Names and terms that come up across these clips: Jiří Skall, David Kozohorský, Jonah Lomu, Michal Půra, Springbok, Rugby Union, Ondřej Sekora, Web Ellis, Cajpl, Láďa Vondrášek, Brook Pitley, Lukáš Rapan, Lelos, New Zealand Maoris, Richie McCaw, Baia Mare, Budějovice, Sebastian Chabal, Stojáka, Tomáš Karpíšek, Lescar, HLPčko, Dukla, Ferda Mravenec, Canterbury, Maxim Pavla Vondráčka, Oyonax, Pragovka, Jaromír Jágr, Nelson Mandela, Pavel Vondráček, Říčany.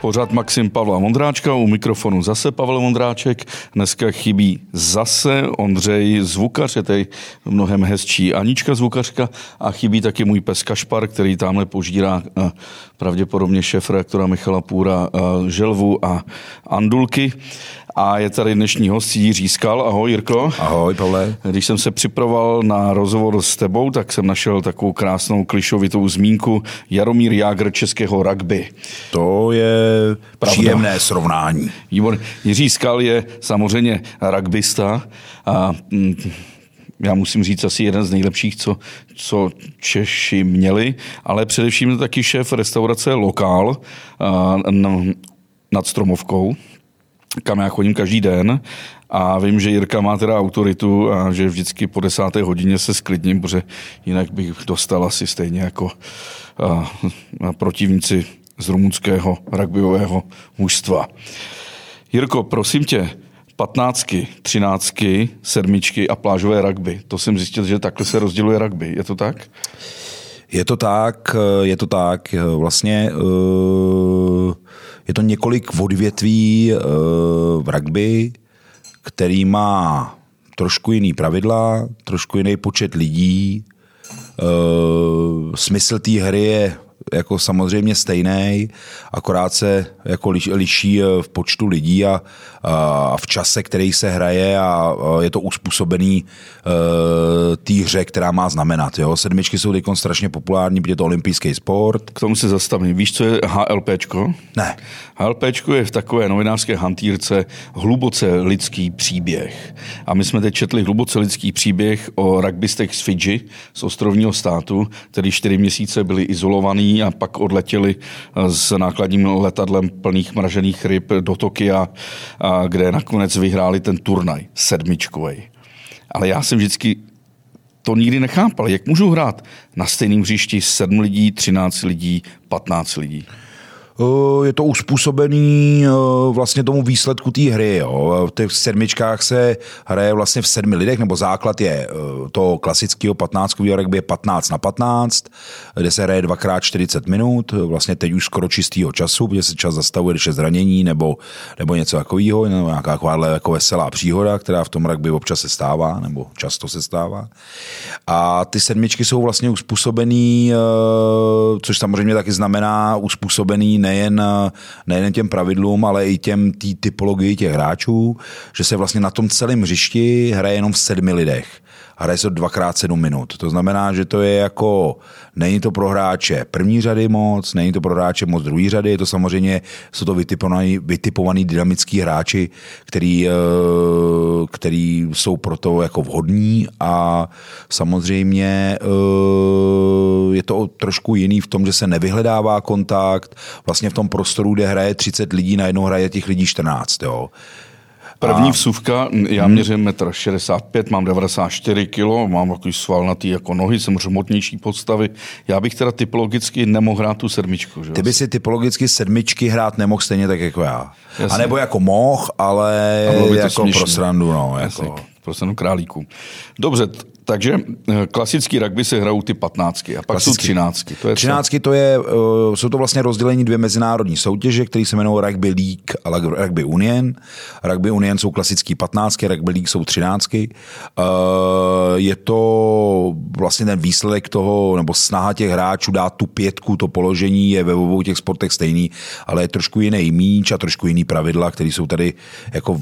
Pořád Maxim Pavla Vondráčka, u mikrofonu zase Pavel Vondráček. Dneska chybí zase Ondřej Zvukař, je tady mnohem hezčí Anička Zvukařka a chybí taky můj pes Kašpar, který tamhle požírá pravděpodobně šéfredaktora Michala Půra želvu a andulky. A je tady dnešní host Jiří Skall. Ahoj, Jirko. Ahoj, Pavle. Když jsem se připravoval na rozhovor s tebou, tak jsem našel takovou krásnou klišovitou zmínku Jaromír Jágr českého rugby. To je pravda. Příjemné srovnání. Jiří Skall je samozřejmě rugbysta a já musím říct asi jeden z nejlepších, co Češi měli, ale především je taky šéf restaurace Lokál nad Stromovkou, kam já chodím každý den a vím, že Jirka má teda autoritu a že vždycky po 10. hodině se sklidním, protože jinak bych dostal asi stejně jako protivníci z rumunského rugbyového mužstva. Jirko, prosím tě, 15, 13, 7 a plážové rugby. To jsem zjistil, že takhle se rozděluje rugby. Je to tak? Je to tak. Vlastně je to několik odvětví v rugby, který má trošku jiný pravidla, trošku jiný počet lidí. Smysl té hry je jako samozřejmě stejný, akorát se jako liší v počtu lidí a v čase, který se hraje a je to uspůsobený té hře, která má znamenat. Jo? Sedmičky jsou teď strašně populární, protože je to olympijský sport. K tomu se zastavím. Víš, co je HLPčko? Ne. HLPčko je v takové novinářské hantýrce hluboce lidský příběh. A my jsme teď četli hluboce lidský příběh o rugbystech z Fidži, z ostrovního státu, který 4 měsíce byli izolovaní a pak odletěli s nákladním letadlem plných mražených ryb do Tokia, kde nakonec vyhráli ten turnaj 7. Ale já jsem vždycky to nikdy nechápal. Jak můžou hrát na stejném hřišti 7 lidí, 13 lidí, 15 lidí? Je to uspůsobený vlastně tomu výsledku té hry. Jo. V těch 7 se hraje vlastně v 7 lidech, nebo základ je toho klasického 15kového rugby je 15x15, kde se hraje 2x40 minut, vlastně teď už skoro čistýho času, kde se čas zastavuje, když je zranění nebo něco takového, nebo nějaká jako veselá příhoda, která v tom rugby občas se stává, nebo často se stává. A ty 7 jsou vlastně uspůsobený, což samozřejmě taky znamená uspůsobený nejen těm pravidlům, ale i těm tý typologii těch hráčů, že se vlastně na tom celém hřišti hraje jenom v 7 lidech. Hraje se 2x7 minut. To znamená, že to je jako, není to pro hráče první řady moc, není to pro hráče moc druhý řady, je to samozřejmě, jsou to vytipovaný dynamický hráči, který jsou pro to jako vhodní a samozřejmě je to trošku jiný v tom, že se nevyhledává kontakt. Vlastně v tom prostoru, kde hraje 30 lidí, najednou hraje těch lidí 14, jo. První vsuvka, já měřím 1,65 m, mám 94 kg, mám takový svalnatý jako nohy, jsem řmotnější podstavy. Já bych teda typologicky nemohl hrát tu 7. Že? Ty by si typologicky 7 hrát nemohl stejně tak jako já. Jasně. A nebo jako mohl, ale jako pro srandu. No, jako. Pro srandu králíku. Dobře, takže klasický rugby se hrajou ty 15 a pak klasický. Jsou 13. Třináctky jsou to vlastně rozdělení 2 mezinárodní soutěže, které se jmenují Rugby League a Rugby Union. Rugby Union jsou klasický 15, Rugby League jsou 13. Je to vlastně ten výsledek toho, nebo snaha těch hráčů dát tu 5, to položení je ve obou těch sportech stejný, ale je trošku jiný míč a trošku jiný pravidla, které jsou tady jako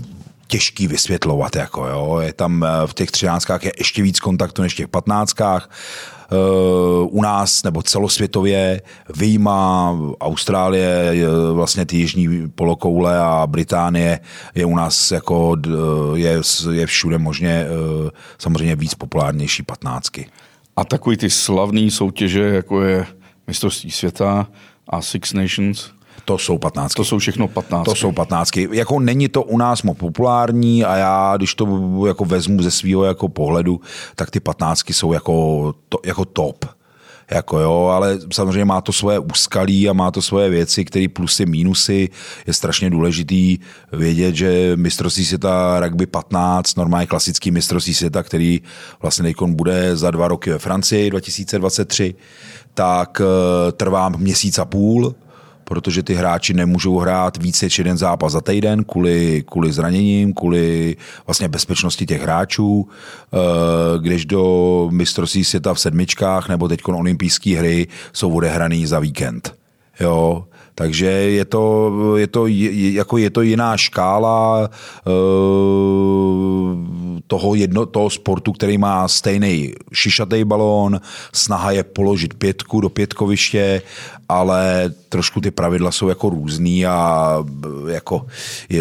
těžký vysvětlovat, jako jo. Je tam v těch 13 je ještě víc kontaktu než v těch 15. U nás nebo celosvětově vyjímá Austrálie, vlastně ty jižní polokoule a Británie je u nás jako je všude možně samozřejmě víc populárnější 15. A takový ty slavný soutěže, jako je mistrovství světa a Six Nations, to jsou 15. To jsou všechno 15. To jsou 15. Jako není to u nás moc populární a já, když to jako vezmu ze svého jako pohledu, tak ty 15 jsou jako top. Jako jo, ale samozřejmě má to svoje úskalí a má to svoje věci, které plusy, mínusy. Je strašně důležitý vědět, že mistrovství světa rugby 15, normálně klasický mistrovství světa, který vlastně nejkon bude za 2 roky ve Francii 2023, tak trvá 1,5 měsíce. protože ty hráči nemůžou hrát víc než jeden zápas za týden kvůli zraněním, kvůli vlastně bezpečnosti těch hráčů. Když do mistrovství světa v sedmičkách nebo teď olympijské hry jsou odehraný za víkend. Jo, takže je to jiná škála toho sportu, který má stejný šišatej balón, snaha je položit pětku do pětkoviště, ale trošku ty pravidla jsou jako různý a jako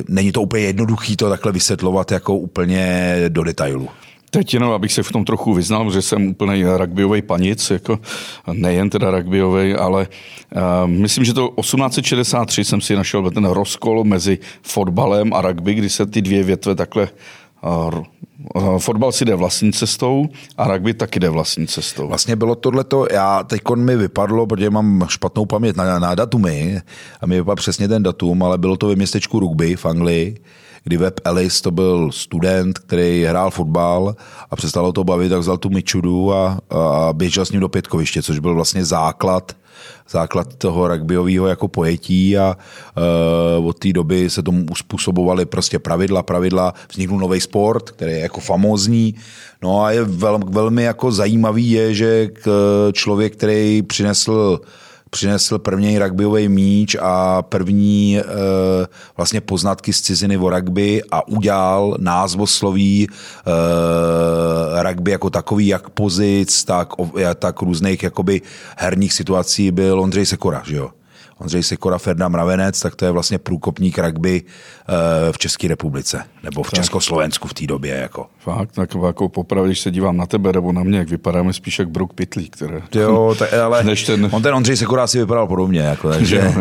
není to úplně jednoduchý to takhle vysvětlovat jako úplně do detailu. Teď jenom, abych se v tom trochu vyznal, že jsem úplnej rugbyovej panic, jako nejen teda rugbyovej, ale myslím, že to 1863 jsem si našel ten rozkol mezi fotbalem a rugby, kdy se ty dvě větve takhle... Fotbal si jde vlastní cestou a rugby taky jde vlastní cestou. Vlastně bylo tohleto, teďkon mi vypadlo, protože mám špatnou paměť na datumy a mi vypadl přesně ten datum, ale bylo to ve městečku Rugby v Anglii, kdy Web Ellis to byl student, který hrál fotbal a přestalo to bavit, tak vzal tu mičudu a běžel s ním do pětkoviště, což byl vlastně základ toho rugbyového jako pojetí a od té doby se tomu uspůsobovaly prostě pravidla, vznikl nový sport, který je jako famózní. No a je velmi jako zajímavý je, že člověk, který přinesl první rugbyový míč a první vlastně poznatky z ciziny o rugby a udělal názvosloví rugby jako takový, jak pozic, tak různých jakoby herních situací byl Ondřej Sekora, že jo? Ondřej Sekora, Ferda Mravenec, tak to je vlastně průkopník rugby v České republice, nebo v Československu v té době. Jako. Fakt, tak jako popravdě, když se dívám na tebe nebo na mě, jak vypadáme spíš jak Brook Pitley, které... Jo, tak, ale ten Ondřej Sekora si vypadal podobně, jako, takže...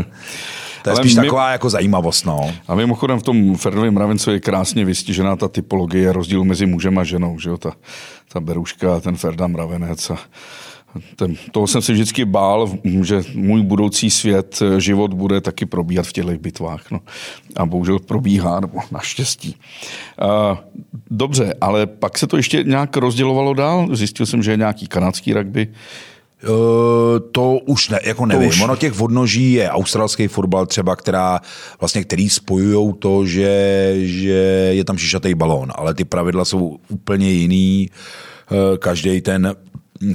To je spíš taková jako zajímavost. No. A mimochodem v tom Ferdovém Mravencu je krásně vystižená ta typologie rozdílu mezi mužem a ženou, že jo, ta Beruška, ten Ferda Mravenec a... Toho jsem se vždycky bál, že můj budoucí svět, život bude taky probíhat v těchto bitvách. No. A bohužel probíhá, nebo naštěstí. Dobře, ale pak se to ještě nějak rozdělovalo dál? Zjistil jsem, že je nějaký kanadský rugby. To už ne, jako nevím. Už... Ono těch odnoží je australský fotbal třeba, který spojujou to, že je tam šišatej balón, ale ty pravidla jsou úplně jiný.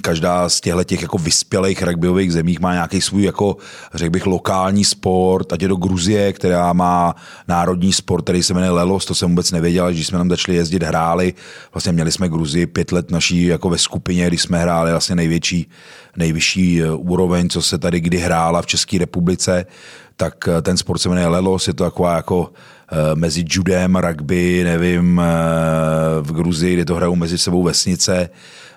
Každá z těchto jako vyspělých rugbyových zemích má nějaký svůj, jako, řekl bych, lokální sport, ať je do Gruzie, která má národní sport, který se jmenuje Lelos, to jsem vůbec nevěděl, když jsme tam začali jezdit, hráli, vlastně měli jsme Gruzii 5 let naší jako ve skupině, když jsme hráli vlastně nejvyšší úroveň, co se tady kdy hrála v České republice, tak ten sport se jmenuje Lelos, je to taková jako mezi judem, rugby, nevím, v Gruzii, kde to hrajou mezi sebou vesnice,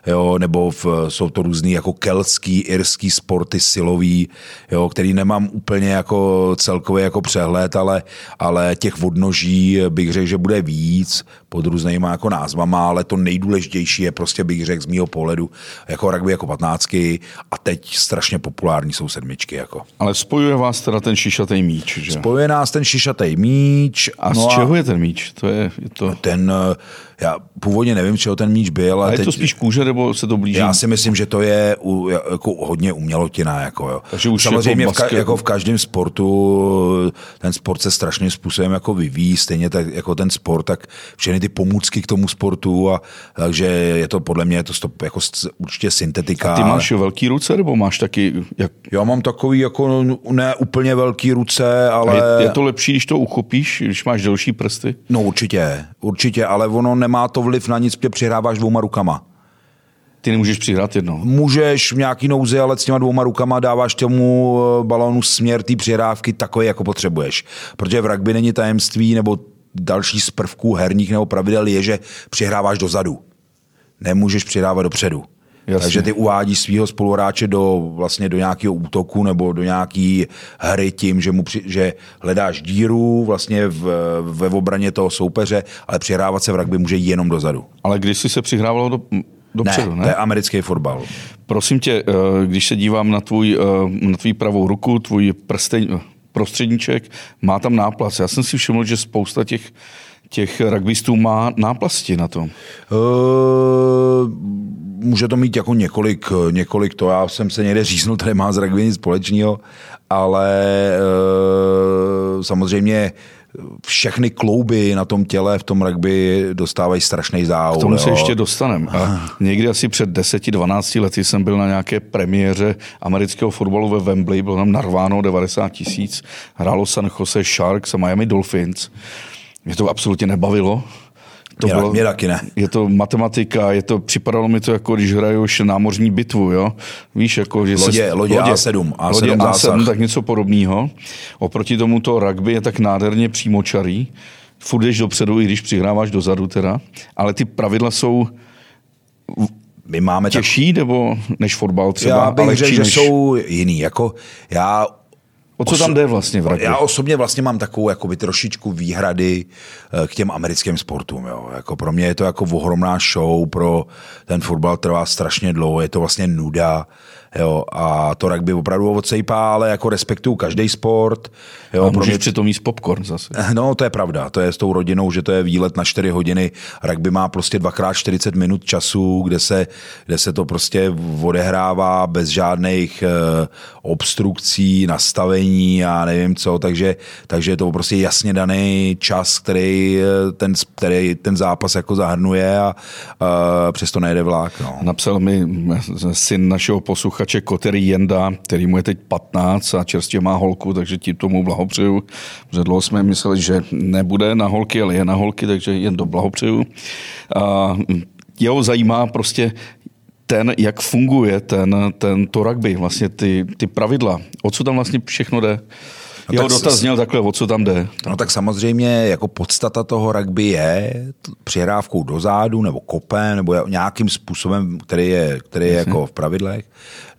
jo, nebo jsou to různý jako keltský, irský sporty silový, jo, který nemám úplně jako celkově jako přehled, ale těch odnoží bych řekl, že bude víc pod různýma jako názvama, ale to nejdůležitější je prostě bych řekl z mýho pohledu jako rugby jako patnáctky a teď strašně populární jsou sedmičky. Jako. Ale spojuje vás teda ten šišatej míč, že? Spojuje nás ten šišatej míč. A z čeho je ten míč? To je to... Já původně nevím, čeho ten míč byl. A je to spíš kůže, nebo se to blíží? Já si myslím, že to je jako hodně umělotina. Jako, jo. Takže už samozřejmě jako v každém sportu ten sport se strašným způsobem jako vyvíjí, stejně tak jako ten sport, tak všechny ty pomůcky k tomu sportu. Takže je to podle mě jako určitě syntetika. A ty máš velký ruce, nebo máš taky... Já mám takový jako ne úplně velký ruce, ale... Je to lepší, když to uchopíš, když máš delší prsty? No určitě, ale ono nemá to vliv na nic, protože přihráváš 2 rukama. Ty nemůžeš přihrát jednou? Můžeš v nějaký nouzi, ale s těma 2 rukama dáváš tomu balónu směr té přihrávky takový, jako potřebuješ. Protože v rugby není tajemství, nebo další z prvků herních nebo pravidel je, že přihráváš dozadu. Nemůžeš přihrávat dopředu. Jasně. Takže ty uvádíš svého spoluhráče vlastně do nějakého útoku nebo do nějaké hry tím, že hledáš díru vlastně ve obraně toho soupeře, ale přihrávat se v rugby může jenom dozadu. Ale když jsi se přihrávalo dopředu, ne? To je americký fotbal. Prosím tě, když se dívám na tvůj pravou ruku, tvůj prostředníček, má tam náplast. Já jsem si všiml, že spousta těch těch rugbystů má náplasti na tom? Může to mít jako několik to. Já jsem se někde říznul, tady má z rugby nic společného, ale samozřejmě všechny klouby na tom těle v tom rugby dostávají strašný zául. K tomu se ještě dostaneme. Někdy asi před 10-12 lety jsem byl na nějaké premiéře amerického fotbalu ve Wembley, bylo tam narváno 90 000, hrálo San Jose Sharks a Miami Dolphins. Mě to absolutně nebavilo. Mě taky ne. Je to matematika, připadalo mi to jako, když hraješ námořní bitvu, jo? Víš, jako, že lodě A7, tak něco podobného. Oproti tomu to rugby je tak nádherně přímočarý. Furt jdeš dopředu, i když přihráváš dozadu teda. Ale ty pravidla jsou těžší nebo než fotbal třeba? Já bych řekl, že jsou jiný. Jako já... O co tam jde vlastně v rugby? Já osobně vlastně mám takovou jakoby trošičku výhrady k těm americkým sportům. Jo. Jako pro mě je to jako ohromná show, pro ten fotbal trvá strašně dlouho, je to vlastně nuda. Jo, a to rugby opravdu odsejpá, ale jako respektuju každý sport. Jo, a můžeš přitom jíst popcorn zase. No, to je pravda. To je s tou rodinou, že to je výlet na 4 hodiny. Rugby má prostě 2x40 minut času, kde se to prostě odehrává bez žádných obstrukcí, nastavení a nevím co. Takže je to prostě jasně daný čas, který ten zápas jako zahrnuje a přesto nejde vlák. No. Napsal mi syn našeho posluchače Kotery Jenda, který mu je teď 15 a čerstvě má holku, takže tím tomu blahopřeju. Dlouho jsme mysleli, že nebude na holky, ale je na holky, takže jen to blahopřeju. A jeho zajímá prostě jak funguje to rugby, vlastně ty pravidla. O co tam vlastně všechno jde? Jeho dotaz zněl takhle, o co tam jde. No tak samozřejmě jako podstata toho rugby je přihrávkou dozadu nebo kopem nebo nějakým způsobem, který je jako v pravidlech,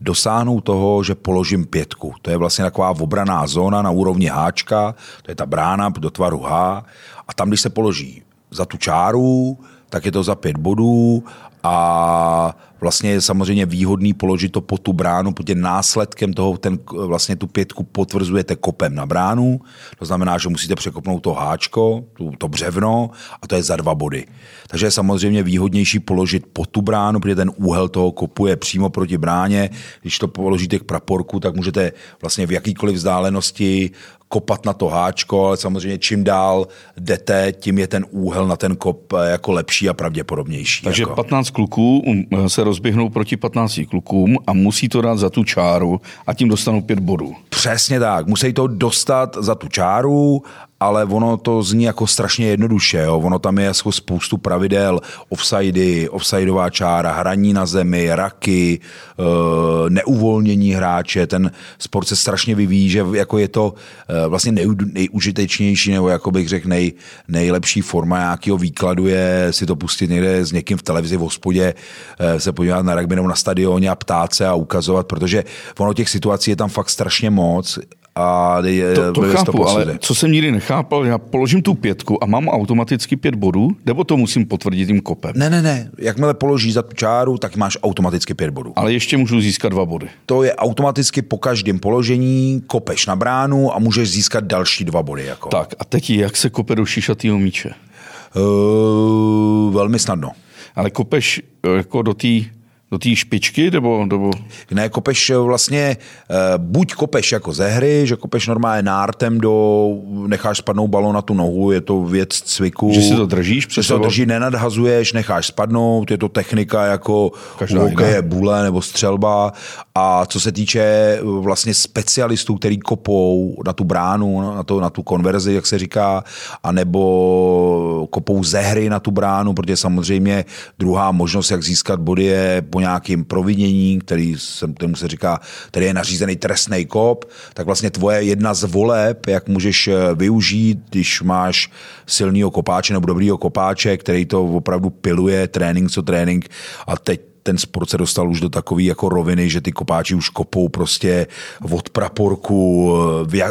dosáhnou toho, že položím pětku. To je vlastně taková obranná zóna na úrovni háčka, to je ta brána do tvaru H a tam, když se položí za tu čáru, tak je to za 5 bodů a vlastně je samozřejmě výhodný položit to po tu bránu, protože následkem toho vlastně tu pětku potvrzujete kopem na bránu, to znamená, že musíte překopnout to háčko, to břevno a to je za 2 body. Takže je samozřejmě výhodnější položit po tu bránu, protože ten úhel toho kopu je přímo proti bráně, když to položíte k praporku, tak můžete vlastně v jakýkoliv vzdálenosti kopat na to háčko, ale samozřejmě čím dál jdete, tím je ten úhel na ten kop jako lepší a pravděpodobnější. Takže jako 15 kluků se rozběhnou proti 15 klukům a musí to dát za tu čáru a tím dostanou 5 bodů. Přesně tak. Musí to dostat za tu čáru, ale ono to zní jako strašně jednoduše. Jo? Ono tam je jako spoustu pravidel, offsidy, offsidová čára, hraní na zemi, raky, neuvolnění hráče. Ten sport se strašně vyvíjí, že jako je to vlastně nejužitečnější nebo jako bych řekl nejlepší forma nějakého výkladu je si to pustit někde s někým v televizi v hospodě, se podívat na rugby nebo na stadioně a ptát se a ukazovat, protože ono těch situací je tam fakt strašně moc. A to chápu, ale co jsem nikdy nechápal, já položím tu 5 a mám automaticky 5 bodů, nebo to musím potvrdit tím kopem? Ne, jakmile položíš za tu čáru, tak máš automaticky 5 bodů. Ale ještě můžu získat 2 body. To je automaticky po každém položení, kopeš na bránu a můžeš získat další 2 body. Jako. Tak a teď jak se kope do šišatýho míče? Velmi snadno. Ale kopeš jako do té špičky, nebo... Ne, kopeš vlastně, buď kopeš jako ze hry, že kopeš normálně nártem necháš spadnout balón na tu nohu, je to věc cviku. Že si to držíš? Že se to drží, nenadhazuješ, necháš spadnout, je to technika jako hokeje, bule nebo střelba. A co se týče vlastně specialistů, který kopou na tu bránu, na tu konverzi, jak se říká, anebo kopou ze hry na tu bránu, protože samozřejmě druhá možnost, jak získat body, je po nějakým provinění, kterému se říká, tady je nařízený trestný kop, tak vlastně tvoje jedna z voleb, jak můžeš využít, když máš silného kopáče nebo dobrýho kopáče, který to opravdu piluje, trénink co trénink a teď ten sport se dostal už do takové jako roviny, že ty kopáči už kopou prostě od praporku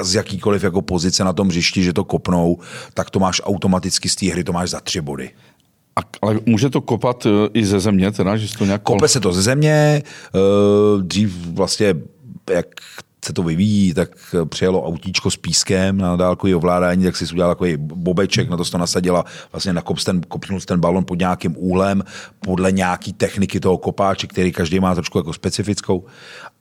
z jakýkoliv jako pozice na tom hřišti, že to kopnou, tak to máš automaticky z té hry, to máš za 3 body. Ale může to kopat i ze země? Teda, že to nějak... Kope se to ze země, dřív vlastně, jak se to vyvíjí, tak přijelo autíčko s pískem na dálkový ovládání, tak si udělala takový bobeček, na to se to nasadila, vlastně nakopnul ten balon pod nějakým úhlem, podle nějaký techniky toho kopáče, který každý má trošku jako specifickou.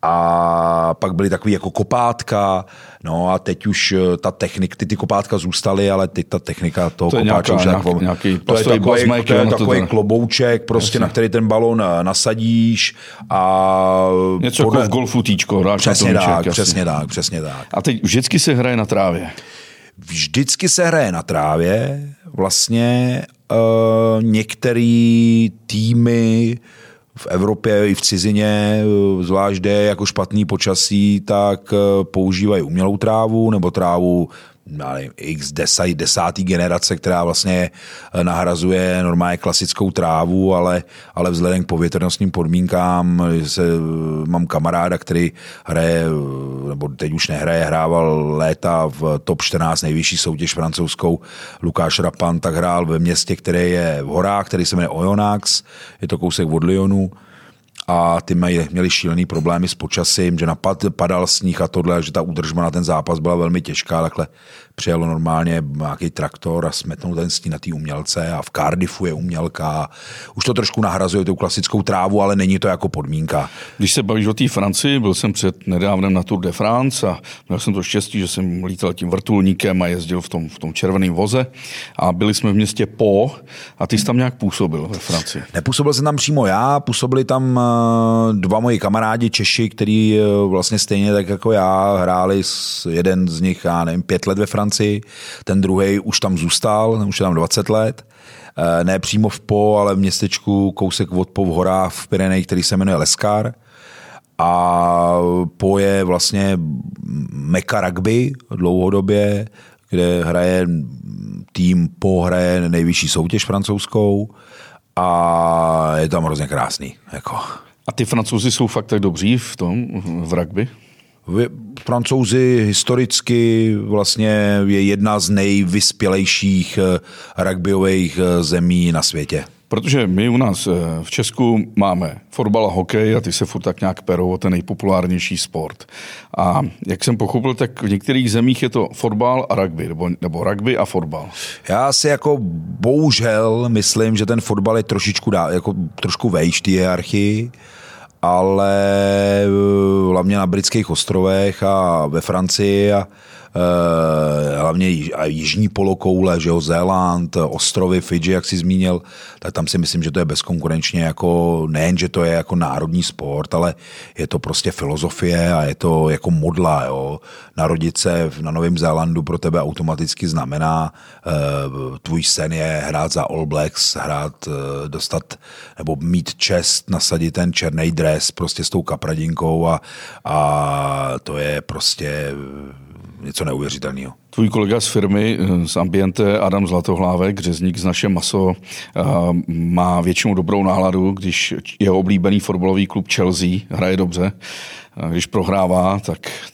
A pak byly takový jako kopátka, no a teď už ta technika, ty kopátka zůstaly, ale teď ta technika toho to kopáče už nějaký to je takový klobouček, prostě na který ten balon nasadíš a... Něco jako v golfu týčko hráš. Přesně tak. A teď vždycky se hraje na trávě. Vždycky se hraje na trávě. Vlastně některý týmy v Evropě i v cizině, zvlášť jako špatný počasí, tak používají umělou trávu nebo trávu x desátý generace, která vlastně nahrazuje normálně klasickou trávu, ale vzhledem k povětrnostním podmínkám, mám kamaráda, který hraje, nebo teď už nehraje, hrával léta v top 14 nejvyšší soutěž francouzskou, Lukáš Rapan, tak hrál ve městě, které je v horách, který se jmenuje Oyonax, je to kousek od Lyonu, a ty měli šílený problémy s počasím, že padal sníh a tohle, že ta údržba na ten zápas byla velmi těžká, takhle přijelo normálně nějaký traktor a smetnul ten sníh na té umělce a v Cardiffu je umělka. Už to trošku nahrazuje tou klasickou trávu, ale není to jako podmínka. Když se bavíš o té Francii, byl jsem před nedávnem na Tour de France a měl jsem to štěstí, že jsem lítal tím vrtulníkem a jezdil v tom červeném voze a byli jsme v městě Po a ty jsi tam nějak působil ve Francii. Nepůsobil jsem tam přímo já, působili tam dva moji kamarádi Češi, kteří vlastně stejně tak jako já hráli, jeden z nich, já nevím, 5 let ve Francii, ten druhý už tam zůstal, už je tam 20 let, ne přímo v Po, ale v městečku kousek od Po v horách v Pyreneích, který se jmenuje Lescar. A Po je vlastně meka rugby dlouhodobě, kde hraje tým Po, hraje nejvyšší soutěž francouzskou. A je tam hrozně krásný. Jako. A ty Francouzi jsou fakt tak dobří v rugby? Francouzi historicky vlastně je jedna z nejvyspělejších rugbyových zemí na světě. Protože my u nás v Česku máme fotbal a hokej a ty se furt tak nějak perou o ten nejpopulárnější sport. A jak jsem pochopil, tak v některých zemích je to fotbal a rugby, nebo rugby a fotbal. Já si jako bohužel myslím, že ten fotbal je trošku vejš té hierarchii, ale hlavně na Britských ostrovech a ve Francii a hlavně jižní polokoule, že jo, Zéland, ostrovy Fidži, jak jsi zmínil, tak tam si myslím, že to je bezkonkurenčně jako, nejen, že to je jako národní sport, ale je to prostě filozofie a je to jako modla, jo. Narodit se na Novém Zélandu pro tebe automaticky znamená, tvůj sen je hrát za All Blacks, dostat, nebo mít čest, nasadit ten černý dres prostě s tou kapradinkou a to je prostě něco neuvěřitelného. Tvůj kolega z firmy, z Ambiente, Adam Zlatohlávek, řezník z Naše maso, má většinou dobrou náladu, když jeho oblíbený fotbalový klub Chelsea hraje dobře. Když prohrává,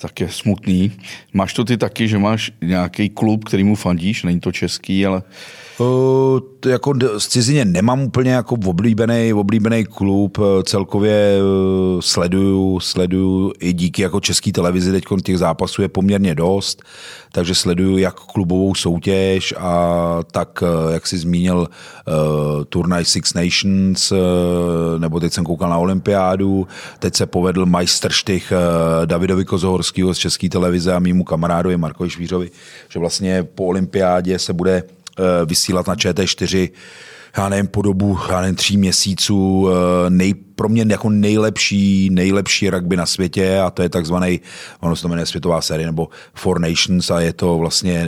tak je smutný. Máš to ty taky, že máš nějaký klub, kterýmu fandíš? Není to český, ale... Jako z cizině nemám úplně jako oblíbený klub. Celkově sleduju i díky jako české televizi, teď těch zápasů je poměrně dost, takže sleduju jak klubovou soutěž a tak, jak jsi zmínil, turnaj Six Nations, nebo teď jsem koukal na olympiádu, teď se povedl majstrštych Davidovi Kozohorskýho z české televize a mýmu kamarádovi Markovi Švířovi, že vlastně po olympiádě se bude vysílat na ČT4, po dobu 3 měsíců, pro mě jako nejlepší rugby na světě a to je takzvaný, ono se to jmenuje světová série, nebo Four Nations a je to vlastně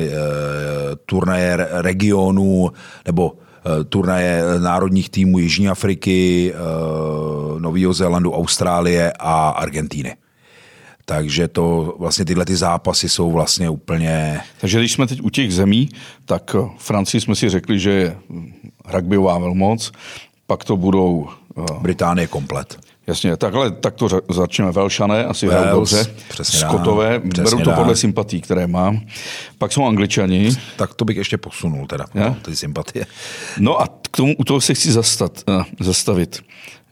turnaje regionů, nebo turnaje národních týmů Jižní Afriky, Nového Zélandu, Austrálie a Argentíny. Takže to vlastně tyhle ty zápasy jsou vlastně úplně... Takže když jsme teď u těch zemí, tak Francii jsme si řekli, že je rugbyová velmoc, pak to budou... Británie komplet. Jasně, tak to začneme. Velšané asi hrajou dobře. Skotové, beru to podle sympatí, které mám. Pak jsou Angličani. Tak to bych ještě posunul teda, ty sympatie. No a k tomu, u toho se chci zastavit.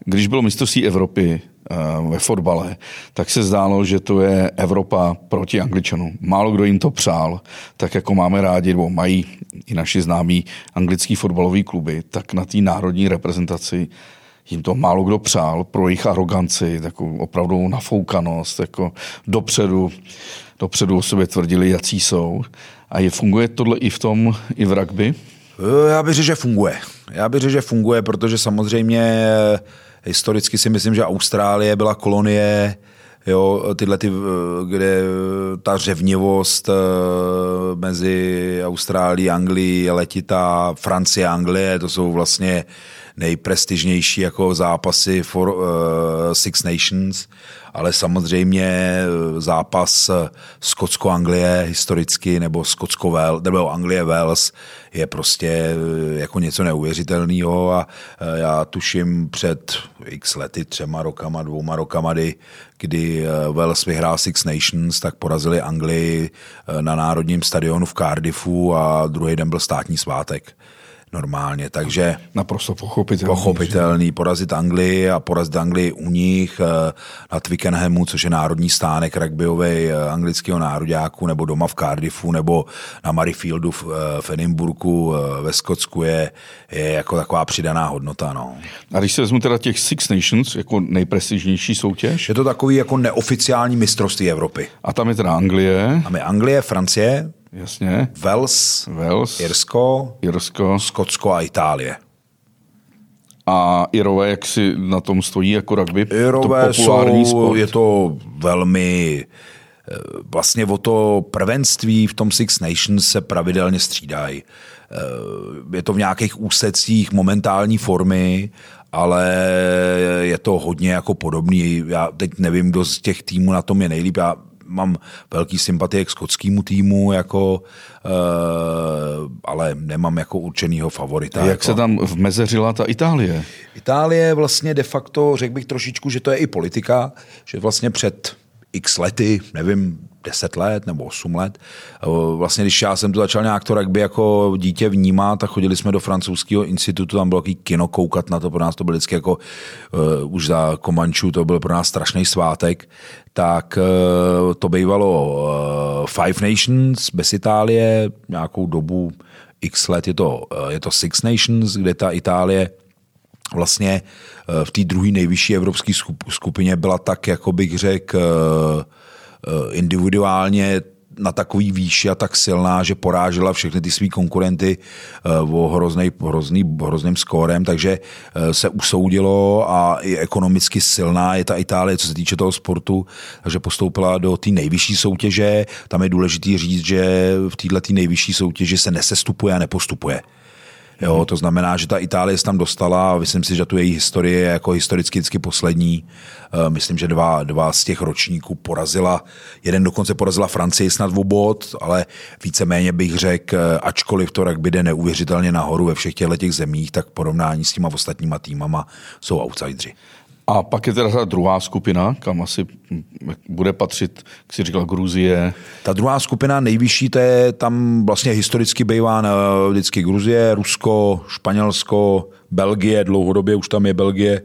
Když bylo mistrovství Evropy ve fotbale, tak se zdálo, že to je Evropa proti Angličanům. Málo kdo jim to přál, tak jako máme rádi, nebo mají i naši známí anglický fotbalový kluby, tak na té národní reprezentaci jim to málo kdo přál pro jejich aroganci, takovou opravdu nafoukanost, jako dopředu o sobě tvrdili, jací jsou. A funguje tohle i v tom, i v rugby? Já bych řekl, že funguje, protože samozřejmě historicky si myslím, že Austrálie byla kolonie, jo, kde ta řevnivost mezi Austrálií, Anglií je letitá, Francie, Anglie, to jsou vlastně nejprestižnější jako zápasy for Six Nations, ale samozřejmě zápas Skotsko-Anglie historicky nebo Anglie-Wales je prostě jako něco neuvěřitelného a já tuším před x lety, 3 rokama, 2 rokama, kdy Wales vyhrál Six Nations, tak porazili Anglii na národním stadionu v Cardiffu a druhý den byl státní svátek. Normálně, takže naprosto pochopitelný porazit Anglii u nich na Twickenhamu, což je národní stánek rugbyovej anglického nároďáku, nebo doma v Cardiffu, nebo na Murrayfieldu v Edinburghu ve Skotsku je jako taková přidaná hodnota. No. A když se vezmu teda těch Six Nations, jako nejprestižnější soutěž? Je to takový jako neoficiální mistrovství Evropy. A tam je teda Anglie. Tam je Anglie, Francie. Jasně. Wales, Irsko, Skotsko a Itálie. A Irové, jak si na tom stojí jako rugby? Irové je to velmi... Vlastně o to prvenství v tom Six Nations se pravidelně střídají. Je to v nějakých úsecích momentální formy, ale je to hodně jako podobný. Já teď nevím, kdo z těch týmů na tom je nejlíp. Já mám velký sympatie k skotskému týmu, jako, ale nemám jako určenýho favorita. Jak se tam vmezeřila ta Itálie? Itálie vlastně de facto, řekl bych trošičku, že to je i politika, že vlastně před x lety, nevím, 10 let nebo 8 let, vlastně když já jsem tu začal nějak to rugby jako dítě vnímat a chodili jsme do francouzského institutu, tam bylo jaký kino koukat na to, pro nás to bylo vždycky jako, už za Komančů to byl pro nás strašný svátek, tak to bývalo Five Nations bez Itálie, nějakou dobu x let je to Six Nations, kde ta Itálie vlastně v té druhé nejvyšší evropské skupině byla tak, jako bych řekl, individuálně na takový výši a tak silná, že porážela všechny ty svý konkurenty o hrozným skórem, takže se usoudilo a i ekonomicky silná je ta Itálie, co se týče toho sportu, takže postoupila do té nejvyšší soutěže. Tam je důležitý říct, že v této nejvyšší soutěži se nesestupuje a nepostupuje. Jo, to znamená, že ta Itálie se tam dostala a myslím si, že tu její historie je jako historicky poslední. Myslím, že dva z těch ročníků porazila. Jeden dokonce porazila Francii snad o bod, ale víceméně bych řekl, ačkoliv to rugby jde neuvěřitelně nahoru ve všech těch zemích, tak porovnání s těma ostatníma týmama jsou outsideri. A pak je teda ta druhá skupina, kam asi bude patřit, jak jsi říkal, Gruzie. Ta druhá skupina nejvyšší, to je tam vlastně historicky bývá vždycky Gruzie, Rusko, Španělsko, Belgie, dlouhodobě už tam je Belgie.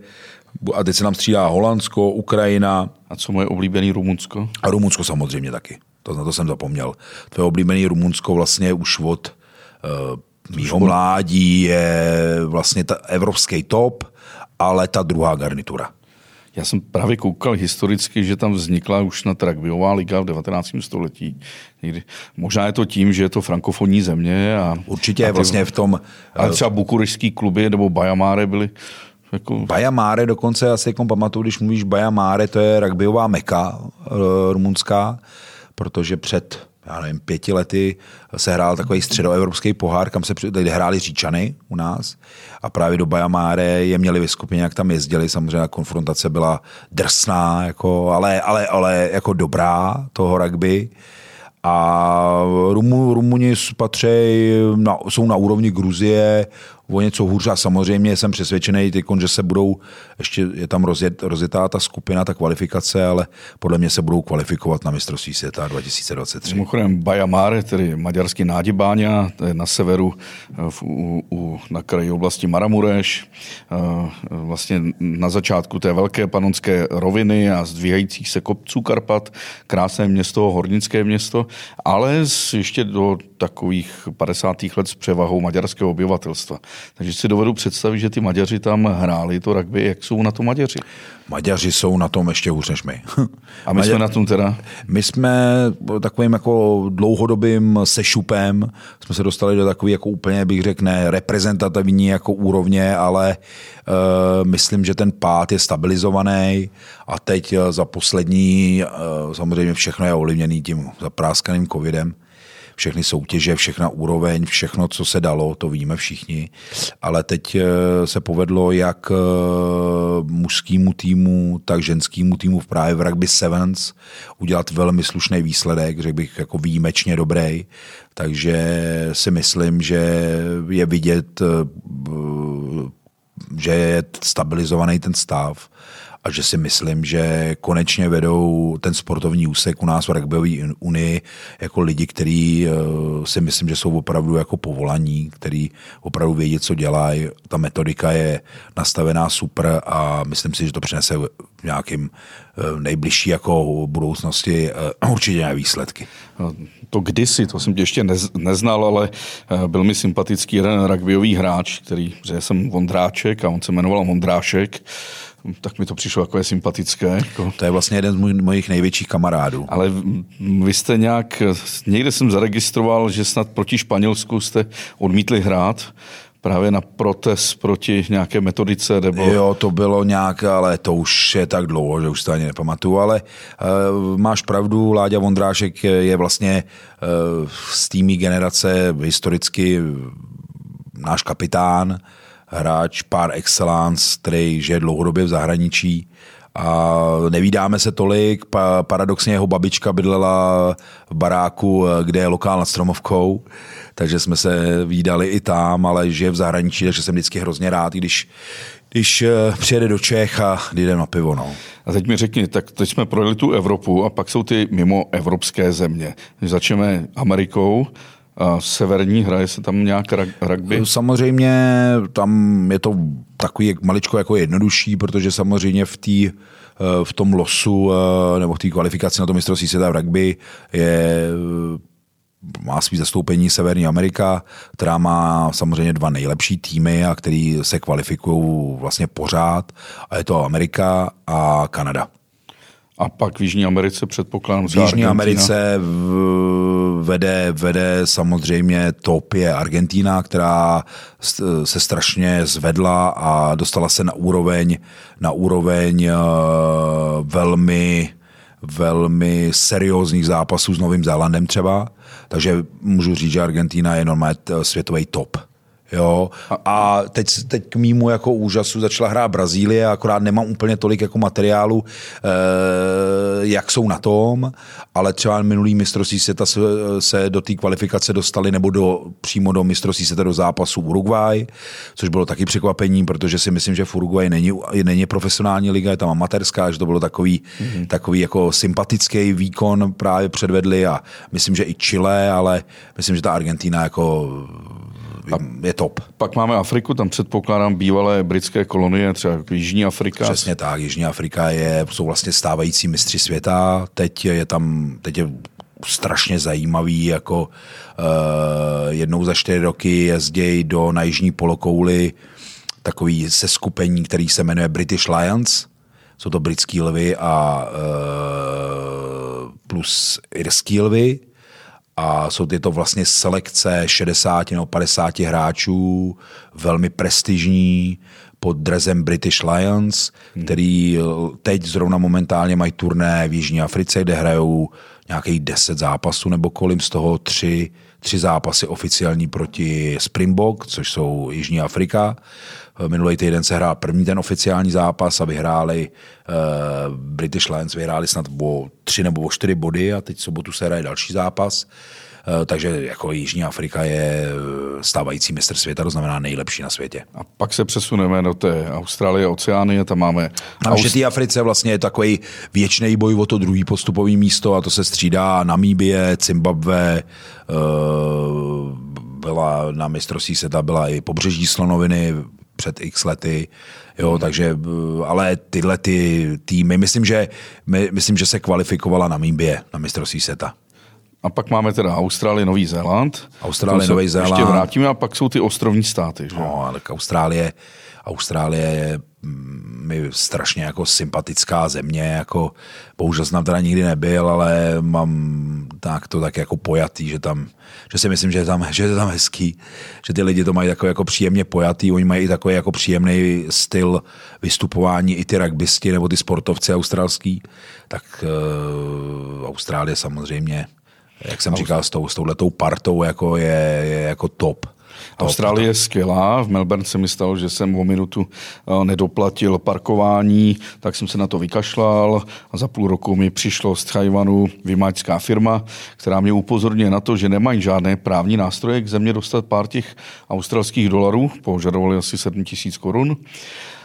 A teď se nám střídá Holandsko, Ukrajina. A co moje oblíbený Rumunsko? A Rumunsko samozřejmě taky. Na to jsem zapomněl. Tvoje oblíbený Rumunsko vlastně už od mýho mládí je vlastně ta evropský top, ale ta druhá garnitura. Já jsem právě koukal historicky, že tam vznikla už na rugbyová liga v 19. století. Možná je to tím, že je to frankofonní země. Určitě vlastně v tom... Ale třeba bukurešský kluby nebo Baia Mare byly... Jako... Baia Mare dokonce, já si jako pamatuju, když mluvíš Baia Mare, to je rugbyová meka rumunská, protože před... já nevím, 5 lety se hrál takový středoevropský pohár, kam se hráli Říčany u nás a právě do Baia Mare je měli ve skupině, jak tam jezdili, samozřejmě konfrontace byla drsná, jako, ale jako dobrá toho rugby a Rumuni jsou na úrovni Gruzie, o něco hůř a samozřejmě jsem přesvědčený, že se budou, ještě je tam rozjetá ta skupina, ta kvalifikace, ale podle mě se budou kvalifikovat na mistrovství světa 2023. Mimochodem Baia Mare, tedy maďarský Nádibáňa, to je na severu na kraji oblasti Maramureš, vlastně na začátku té velké panonské roviny a zdvíhajících se kopců Karpat, krásné město, hornické město, ale ještě do takových 50. let s převahou maďarského obyvatelstva. Takže si dovedu představit, že ty Maďaři tam hráli to rugby. Jak jsou na to Maďaři? Maďaři jsou na tom ještě hůř než my. A my jsme na tom teda? My jsme takovým jako dlouhodobým sešupem, jsme se dostali do takový jako úplně, bych řekl, ne reprezentativní jako úrovně, ale myslím, že ten pád je stabilizovaný a teď za poslední, samozřejmě všechno je ovlivněný tím zapráskaným covidem. Všechny soutěže, všechna úroveň, všechno, co se dalo, to víme všichni. Ale teď se povedlo jak mužskému týmu, tak ženskému týmu v právě v rugby sevens udělat velmi slušný výsledek, řekl bych jako výjimečně dobrý. Takže si myslím, že je vidět, že je stabilizovaný ten stav a že si myslím, že konečně vedou ten sportovní úsek u nás v rugbyové unii jako lidi, kteří si myslím, že jsou opravdu jako povolaní, kteří opravdu vědí, co dělají. Ta metodika je nastavená super a myslím si, že to přinese v nějakým nejbližší jako budoucnosti určitě výsledky. To kdysi, to jsem tě ještě neznal, ale byl mi sympatický jeden rugbyový hráč, který, že jsem Vondráček a on se jmenoval Vondrášek, tak mi to přišlo jako je sympatické. To je vlastně jeden z mojich největších kamarádů. Ale vy jste někde jsem zaregistroval, že snad proti Španělsku jste odmítli hrát, právě na protest proti nějaké metodice, nebo... Jo, to bylo nějak, ale to už je tak dlouho, že už to ani nepamatuju, ale máš pravdu, Láďa Vondrášek je vlastně z týmí generace historicky náš kapitán, hráč par excellence, který žije dlouhodobě v zahraničí a nevídáme se tolik. Paradoxně jeho babička bydlela v baráku, kde je Lokál nad Stromovkou, takže jsme se vídali i tam, ale žije v zahraničí, takže jsem vždycky hrozně rád, když přijede do Čech a jde na pivo. No. A teď mi řekni, tak teď jsme projeli tu Evropu a pak jsou ty mimo evropské země. Když začneme Amerikou, severní, hraje se tam nějak rugby? Samozřejmě tam je to takový maličko jako jednodušší, protože samozřejmě v tom losu nebo v té kvalifikaci na to mistrovství světa v rugby má svý zastoupení Severní Amerika, která má samozřejmě dva nejlepší týmy a který se kvalifikují vlastně pořád. A je to Amerika a Kanada. A pak v Jižní Americe předpokládám. V Jižní Americe vede samozřejmě top je Argentina, která se strašně zvedla a dostala se na úroveň velmi seriózních zápasů s Novým Zélandem třeba. Takže můžu říct, že Argentina je normálně světový top. Jo. A teď k mýmu jako úžasu začala hrát Brazílie, akorát nemám úplně tolik jako materiálu, jak jsou na tom, ale třeba minulý mistrovství světa se do té kvalifikace dostali nebo přímo do mistrovství světa do zápasu Uruguay, což bylo taky překvapení, protože si myslím, že v Uruguay není profesionální liga, je tam amatérská, že to bylo takový jako sympatický výkon právě předvedli a myslím, že i Chile, ale myslím, že ta Argentina jako je top. Pak máme Afriku, tam předpokládám bývalé britské kolonie, třeba Jižní Afrika. Přesně tak, Jižní Afrika jsou vlastně stávající mistři světa, teď je strašně zajímavý, jako jednou za 4 roky jezdějí na jižní polokouli takový seskupení, který se jmenuje British Lions, jsou to britský lvy a plus irský lvy. A jsou to vlastně selekce 60 nebo 50 hráčů, velmi prestižní, pod dresem British Lions, který teď zrovna momentálně mají turné v Jižní Africe, kde hrajou nějakých 10 zápasů nebo kolem, z toho 3 zápasy oficiální proti Springbok, což jsou Jižní Afrika. Minulý týden se hrál první ten oficiální zápas a vyhráli, British Lions vyhráli snad o 3 nebo o 4 body a teď v sobotu se hraje další zápas. takže jako Jižní Afrika je stávající mistr světa, to znamená nejlepší na světě. A pak se přesuneme do té Austrálie, Oceánie, tam máme... A v té Africe vlastně je takový věčný boj o to druhý postupový místo a to se střídá Namíbie, Zimbabwe, byla na mistrovství světa, byla i pobřežní slonoviny před x lety, jo, takže, ale tyhle ty týmy, myslím, že se kvalifikovala Namíbie na mistrovství světa. A pak máme teda Austrálii, Nový Zéland. Austrálie, Nový Zéland. Ještě vrátíme a pak jsou ty ostrovní státy. Že? No, ale Austrálie je mi strašně jako sympatická země, jako bohužel jsem teda nikdy nebyl, ale mám tak jako pojatý, že si myslím, že je tam hezký, že ty lidi to mají takový jako příjemně pojatý, oni mají i takový jako příjemný styl vystupování, i ty rugbysti nebo ty sportovci australský, tak Austrálie samozřejmě, jak jsem říkal, s touhletou partou jako je jako top. Austrálie je skvělá, v Melbourne se mi stalo, že jsem o minutu nedoplatil parkování, tak jsem se na to vykašlal a za půl roku mi přišlo z Tchajvanu vymáčská firma, která mě upozorňuje na to, že nemají žádné právní nástroje, k země dostat pár těch australských dolarů, požadovali asi 7 000 korun,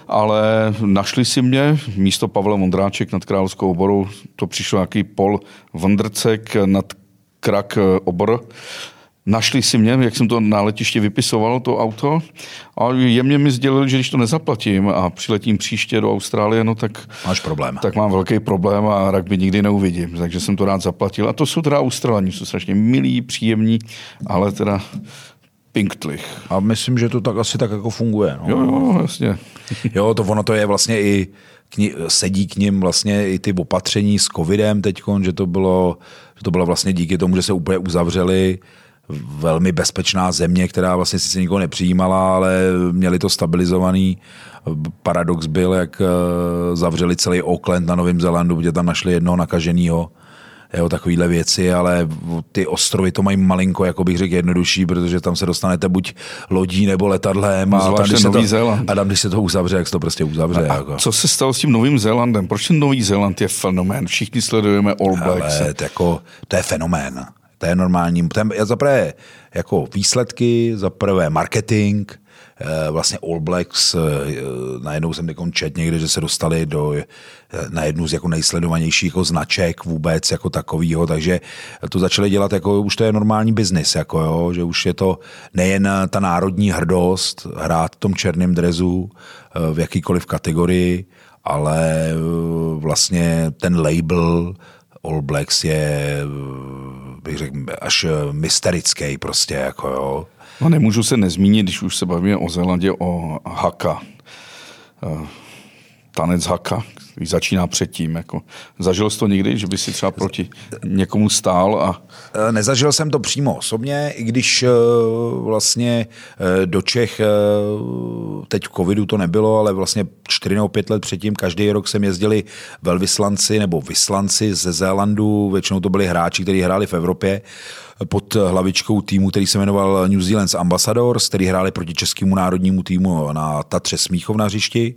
ale našli si mě, místo Pavla Vondráček nad Královskou oborou, to přišlo nějaký Pol Vondrcek nad Krak obor. Našli si mě, jak jsem to na letišti vypisoval, to auto, a jemně mi sdělili, že když to nezaplatím a přiletím příště do Austrálie, no tak... Máš problém. Tak mám velký problém a rugby nikdy neuvidím, takže jsem to rád zaplatil. A to jsou teda Australani, jsou strašně milí, příjemní, ale teda pinktlich. A myslím, že to tak asi tak jako funguje. No. Jo, jasně. Jo, ono to je vlastně i... sedí k nim vlastně i ty opatření s covidem teďkon, že to bylo vlastně díky tomu, že se úplně uzavřeli, velmi bezpečná země, která vlastně sice nikoho nepřijímala, ale měli to stabilizovaný. Paradox byl, jak zavřeli celý Auckland na Novém Zélandu, kde tam našli jednoho nakaženýho, jo, takovýhle věci, ale ty ostrovy to mají malinko, jako bych řekl, jednodušší, protože tam se dostanete buď lodí nebo letadlem když se to uzavře, jak se to prostě uzavře. A co se stalo s tím Novým Zélandem? Proč ten Nový Zéland je fenomén? Všichni sledujeme All Blacks. Jako, to je fenomén. To je normální. Za prvé jako výsledky, za prvé marketing, vlastně All Blacks, najednou jsem čet někde, že se dostali na jednu z jako nejsledovanějších jako značek vůbec jako takovýho, takže to začali dělat, jako už to je normální biznis, jako jo, že už je to nejen ta národní hrdost hrát v tom černém dresu v jakýkoliv kategorii, ale vlastně ten label All Blacks je, bych řekl, až mysterický prostě, jako jo. No nemůžu se nezmínit, když už se bavíme o Zélandě, o haka. Tanec haka, který začíná předtím. Jako. Zažil jsi to někdy, že by si třeba proti někomu stál? Nezažil jsem to přímo osobně, i když vlastně do Čech teď v covidu to nebylo, ale vlastně 4 nebo 5 let předtím každý rok sem jezdili velvyslanci nebo vyslanci ze Zélandu, většinou to byli hráči, kteří hráli v Evropě, pod hlavičkou týmu, který se jmenoval New Zealand's Ambassador, který hráli proti českému národnímu týmu na Tatře Smíchov na hřišti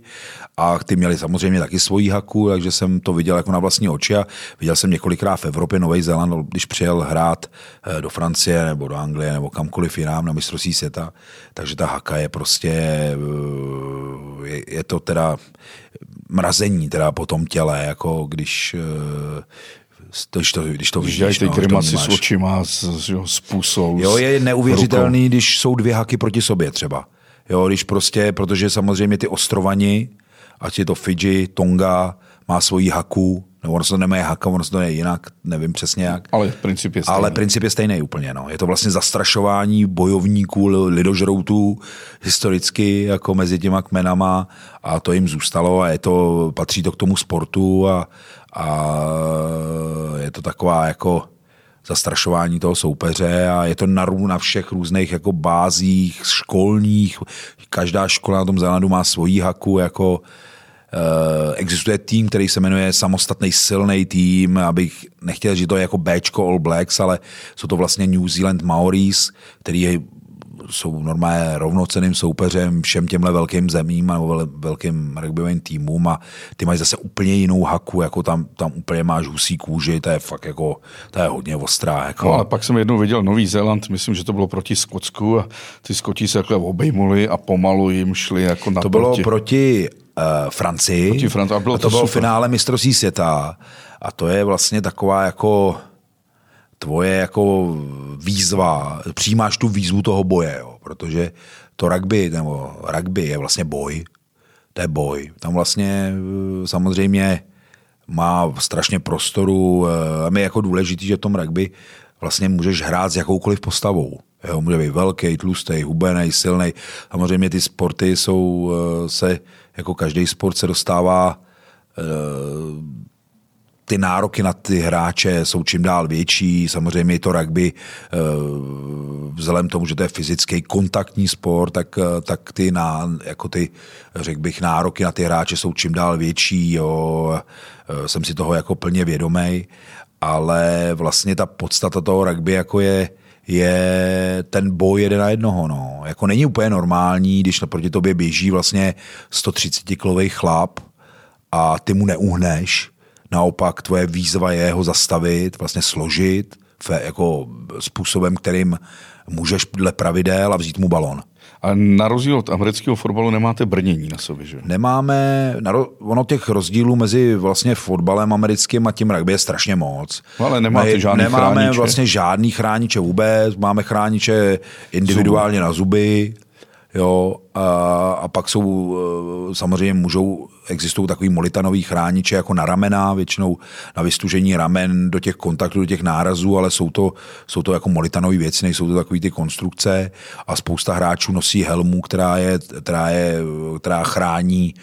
a ty měli samozřejmě taky svoji haku, takže jsem to viděl jako na vlastní oči a viděl jsem několikrát v Evropě Nový Zéland, když přijel hrát do Francie nebo do Anglie nebo kamkoliv jinam na mistrovství světa, takže ta haka je prostě, je to teda mrazení teda po tom těle, jako když to vidíš, ty krimaci s očima, s půsou. Jo, je neuvěřitelný, když jsou 2 haky proti sobě třeba. Jo, když prostě, protože samozřejmě ty ostrovani, ať je to Fidži, Tonga, má svoji haku, nebo ono se to nemeje haka, ono se to je jinak, nevím přesně jak. Ale princip je stejný. Úplně, no. Je to vlastně zastrašování bojovníků, lidožroutů, historicky, jako mezi těma kmenama a to jim zůstalo a patří to k tomu sportu a je to taková jako zastrašování toho soupeře a je to na všech různých jako bázích, školních. Každá škola na tom Zélandu má svoji haku, jako existuje tým, který se jmenuje samostatný silný tým, abych nechtěl, že to je jako Bčko All Blacks, ale jsou to vlastně New Zealand Maoris, který je jsou normálně rovnocenným soupeřem všem těmhle velkým zemím a velkým rugbyovým týmům a ty mají zase úplně jinou haku, jako tam úplně máš husí kůži, to je fakt jako, to je hodně ostrá. Jako. No, ale pak jsem jednou viděl Nový Zéland, myslím, že to bylo proti Skotsku a ty Skoti se takhle obejmuli a pomalu jim šli jako naproti. To bylo proti Francii a to bylo finále mistrovství světa a to je vlastně taková jako tvoje jako výzva, přijímáš tu výzvu toho boje, jo, protože to rugby je vlastně boj, to je boj. Tam vlastně samozřejmě má strašně prostoru a my jako důležitý, že v tom rugby vlastně můžeš hrát s jakoukoliv postavou. Jo, může být velký, tlustý, hubený, silný. Samozřejmě ty sporty jsou se, jako každý sport se dostává ty nároky na ty hráče jsou čím dál větší, samozřejmě to rugby vzhledem tomu, že to je fyzický kontaktní sport, tak ty, jako ty, řekl bych, nároky na ty hráče jsou čím dál větší, jo. Jsem si toho jako plně vědomý, ale vlastně ta podstata toho rugby jako je ten boj jeden na jednoho. No. Jako není úplně normální, když naproti tobě běží vlastně 130-kilový chlap a ty mu neuhneš. Naopak tvoje výzva je ho zastavit, vlastně složit jako způsobem, kterým můžeš dle pravidel a vzít mu balon. A na rozdíl od amerického fotbalu nemáte brnění na sobě, že? Nemáme, ono těch rozdílů mezi vlastně fotbalem americkým a tím rugby je strašně moc. No, ale nemáme chrániče. Vlastně žádný chrániče vůbec, máme chrániče individuálně na zuby, jo, a pak jsou, samozřejmě existují takový molitanový chrániče jako na ramena, většinou na vystužení ramen do těch kontaktů, do těch nárazů, ale jsou to jako molitanový věci, nejsou to takový ty konstrukce a spousta hráčů nosí helmu, která chrání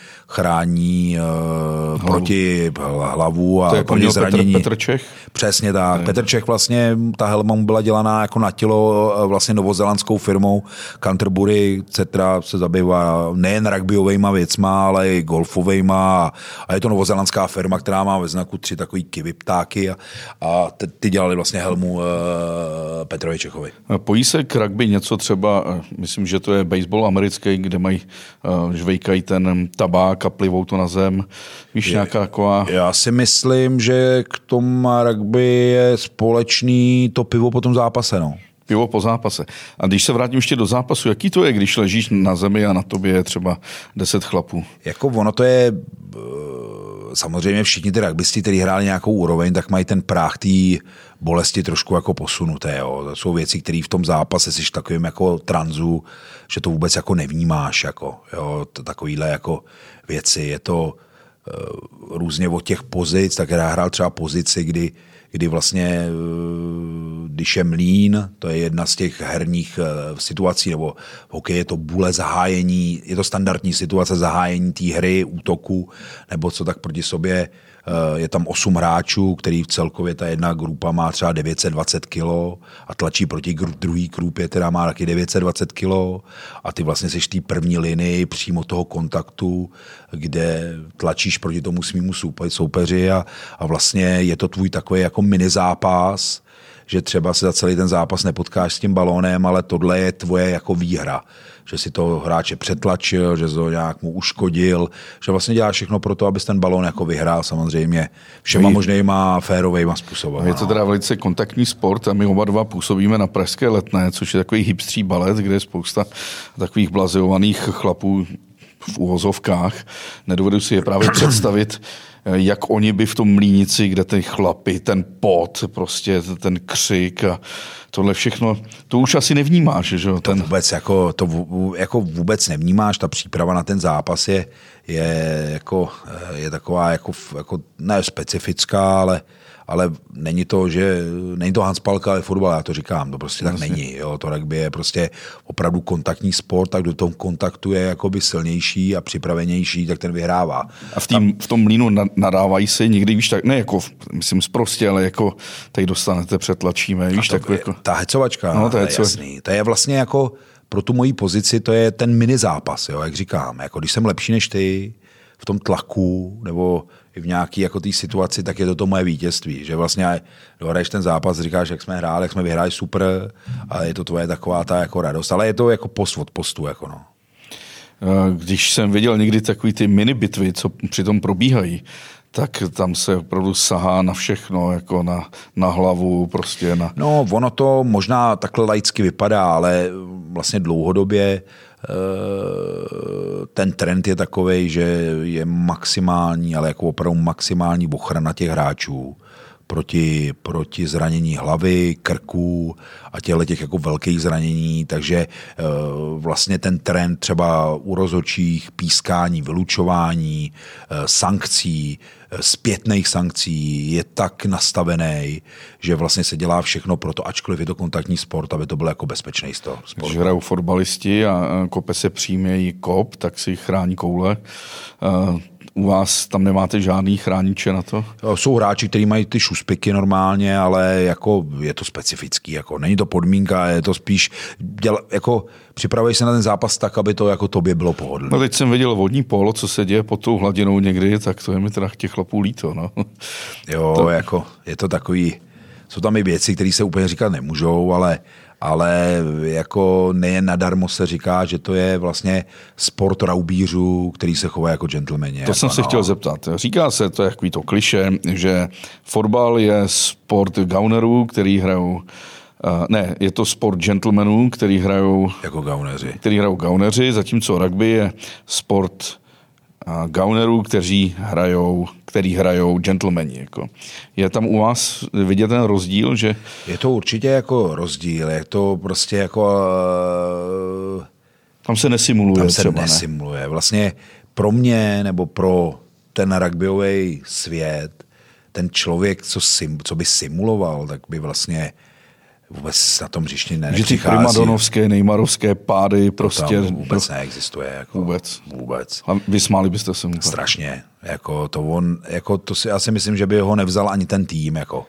proti hlavu a proti jako zranění. Petr Čech? Přesně tak. Ne. Petr Čech vlastně, ta helma mu byla dělaná jako na tělo vlastně novozelandskou firmou Canterbury, která se zabývá nejen rugbyovejma věcma, ale i golfovejma. A je to novozelandská firma, která má ve znaku 3 takový kivy ptáky a ty dělali vlastně helmu Petrovi Čechovi. Pojí se k rugby něco třeba, myslím, že to je baseball americký, kde mají žvejkají ten tabák a plivou to na zem. Víš, nějaká taková... Já si myslím, že k tomu rugby je společný to pivo po tom zápase, no. Pivo po zápase. A když se vrátím ještě do zápasu, jaký to je, když ležíš na zemi a na tobě je třeba 10 chlapů? Jako ono to je... Samozřejmě všichni ty rugbysti, kteří hráli nějakou úroveň, tak mají ten práh té bolesti trošku jako posunuté. Jo. To jsou věci, které v tom zápase jsi takovým jako tranzu, že to vůbec jako nevnímáš. Jako, jo. Takovýhle jako věci. Je to různě od těch pozic, tak já hrál třeba pozici, kdy vlastně, když je mlín, to je jedna z těch herních situací, nebo v hokeji je to bule zahájení, je to standardní situace zahájení té hry, útoku, nebo co tak proti sobě, je tam 8 hráčů, který v celkově ta jedna grupa má třeba 920 kilo a tlačí proti druhý krupě, která má taky 920 kilo a ty vlastně seš v té první linii přímo toho kontaktu, kde tlačíš proti tomu svýmu soupeři a vlastně je to tvůj takový jako mini zápas, že třeba se za celý ten zápas nepotkáš s tím balónem, ale tohle je tvoje jako výhra. Že si toho hráče přetlačil, že to nějak mu uškodil, že vlastně děláš všechno pro to, abys ten balón jako vyhrál samozřejmě všema možnýma férovejma způsobama. Je to teda velice kontaktní sport a my oba dva působíme na Pražské Letné, což je takový hipstří balet, kde je spousta takových blazeovaných chlapů v uvozovkách. Nedovedu si je právě představit, jak oni by v tom mlínici, kde ty chlapy, ten pot, prostě ten křik a tohle všechno, to už asi nevnímáš, že jo? To vůbec nevnímáš, ta příprava na ten zápas je taková jako ne specifická, ale není to, že není to handspalka, ale fotbal, já to říkám, to prostě tak není, jo, to rugby je prostě opravdu kontaktní sport, tak do toho kontaktu je jakoby silnější a připravenější, tak ten vyhrává. A v tom mlínu nadávají se někdy, víš, tak ne jako, myslím sprostě, ale jako tady dostanete, přetlačíme, víš, tak jako... Ta hecovačka, no, jasný, to je vlastně jako pro tu moji pozici, to je ten mini zápas, jo, jak říkám, jako když jsem lepší než ty v tom tlaku, nebo v nějaký jako té situaci, tak je to moje vítězství, že vlastně dohraješ ten zápas, říkáš, jak jsme hráli, jak jsme vyhráli, super, ale je to tvoje taková ta jako radost, ale je to jako posvod postu, jako no. Když jsem viděl někdy takový ty mini bitvy, co přitom probíhají, tak tam se opravdu sahá na všechno, jako na hlavu, prostě na... No, ono to možná takhle laicky vypadá, ale vlastně dlouhodobě ten trend je takovej, že je maximální, ale jako opravdu maximální ochrana těch hráčů proti zranění hlavy, krku a těch jako velkých zranění, takže vlastně ten trend třeba u rozhodčích, pískání, vylučování, sankcí, zpětných sankcí je tak nastavený, že vlastně se dělá všechno pro to, ačkoliv je to kontaktní sport, aby to bylo jako bezpečný sport. Když hrajou fotbalisti a kope se přijmějí kop, tak si chrání koule. U vás tam nemáte žádný chrániče na to? Jsou hráči, kteří mají ty šuspiky normálně, ale jako je to specifický. Jako není to podmínka, je to spíš... Jako připravuješ se na ten zápas tak, aby to jako tobě bylo pohodlné. No teď jsem viděl vodní polo, co se děje pod tou hladinou někdy, tak to je mi teda těch chlapů líto. No. Jo, to... jako je to takový... Jsou tam i věci, které se úplně říkat nemůžou, ale jako nejen nadarmo se říká, že to je vlastně sport raubířů, který se chová jako gentlemani. To jsem se chtěl zeptat. Říká se, to je takový to kliše, že fotbal je sport gaunerů, který hrajou... Ne, je to sport gentlemanů, který hrajou... Jako gauneři. Který hrajou gauneři, zatímco rugby je sport gaunerů, který hrajou gentlemani. Jako. Je tam u vás vidět ten rozdíl, že... Je to určitě jako rozdíl, je to prostě jako... Tam se nesimuluje. Tam se třeba, nesimuluje. Ne? Vlastně pro mě nebo pro ten rugbyový svět, ten člověk, co by simuloval, tak by vlastně vůbec na tom hřišti nepřichází. Že ty primadonovské, neymarovské pády prostě... To tam vůbec neexistuje. Jako vůbec. A vysmáli byste se mu? Strašně. To si asi myslím, že by ho nevzal ani ten tým. Jako.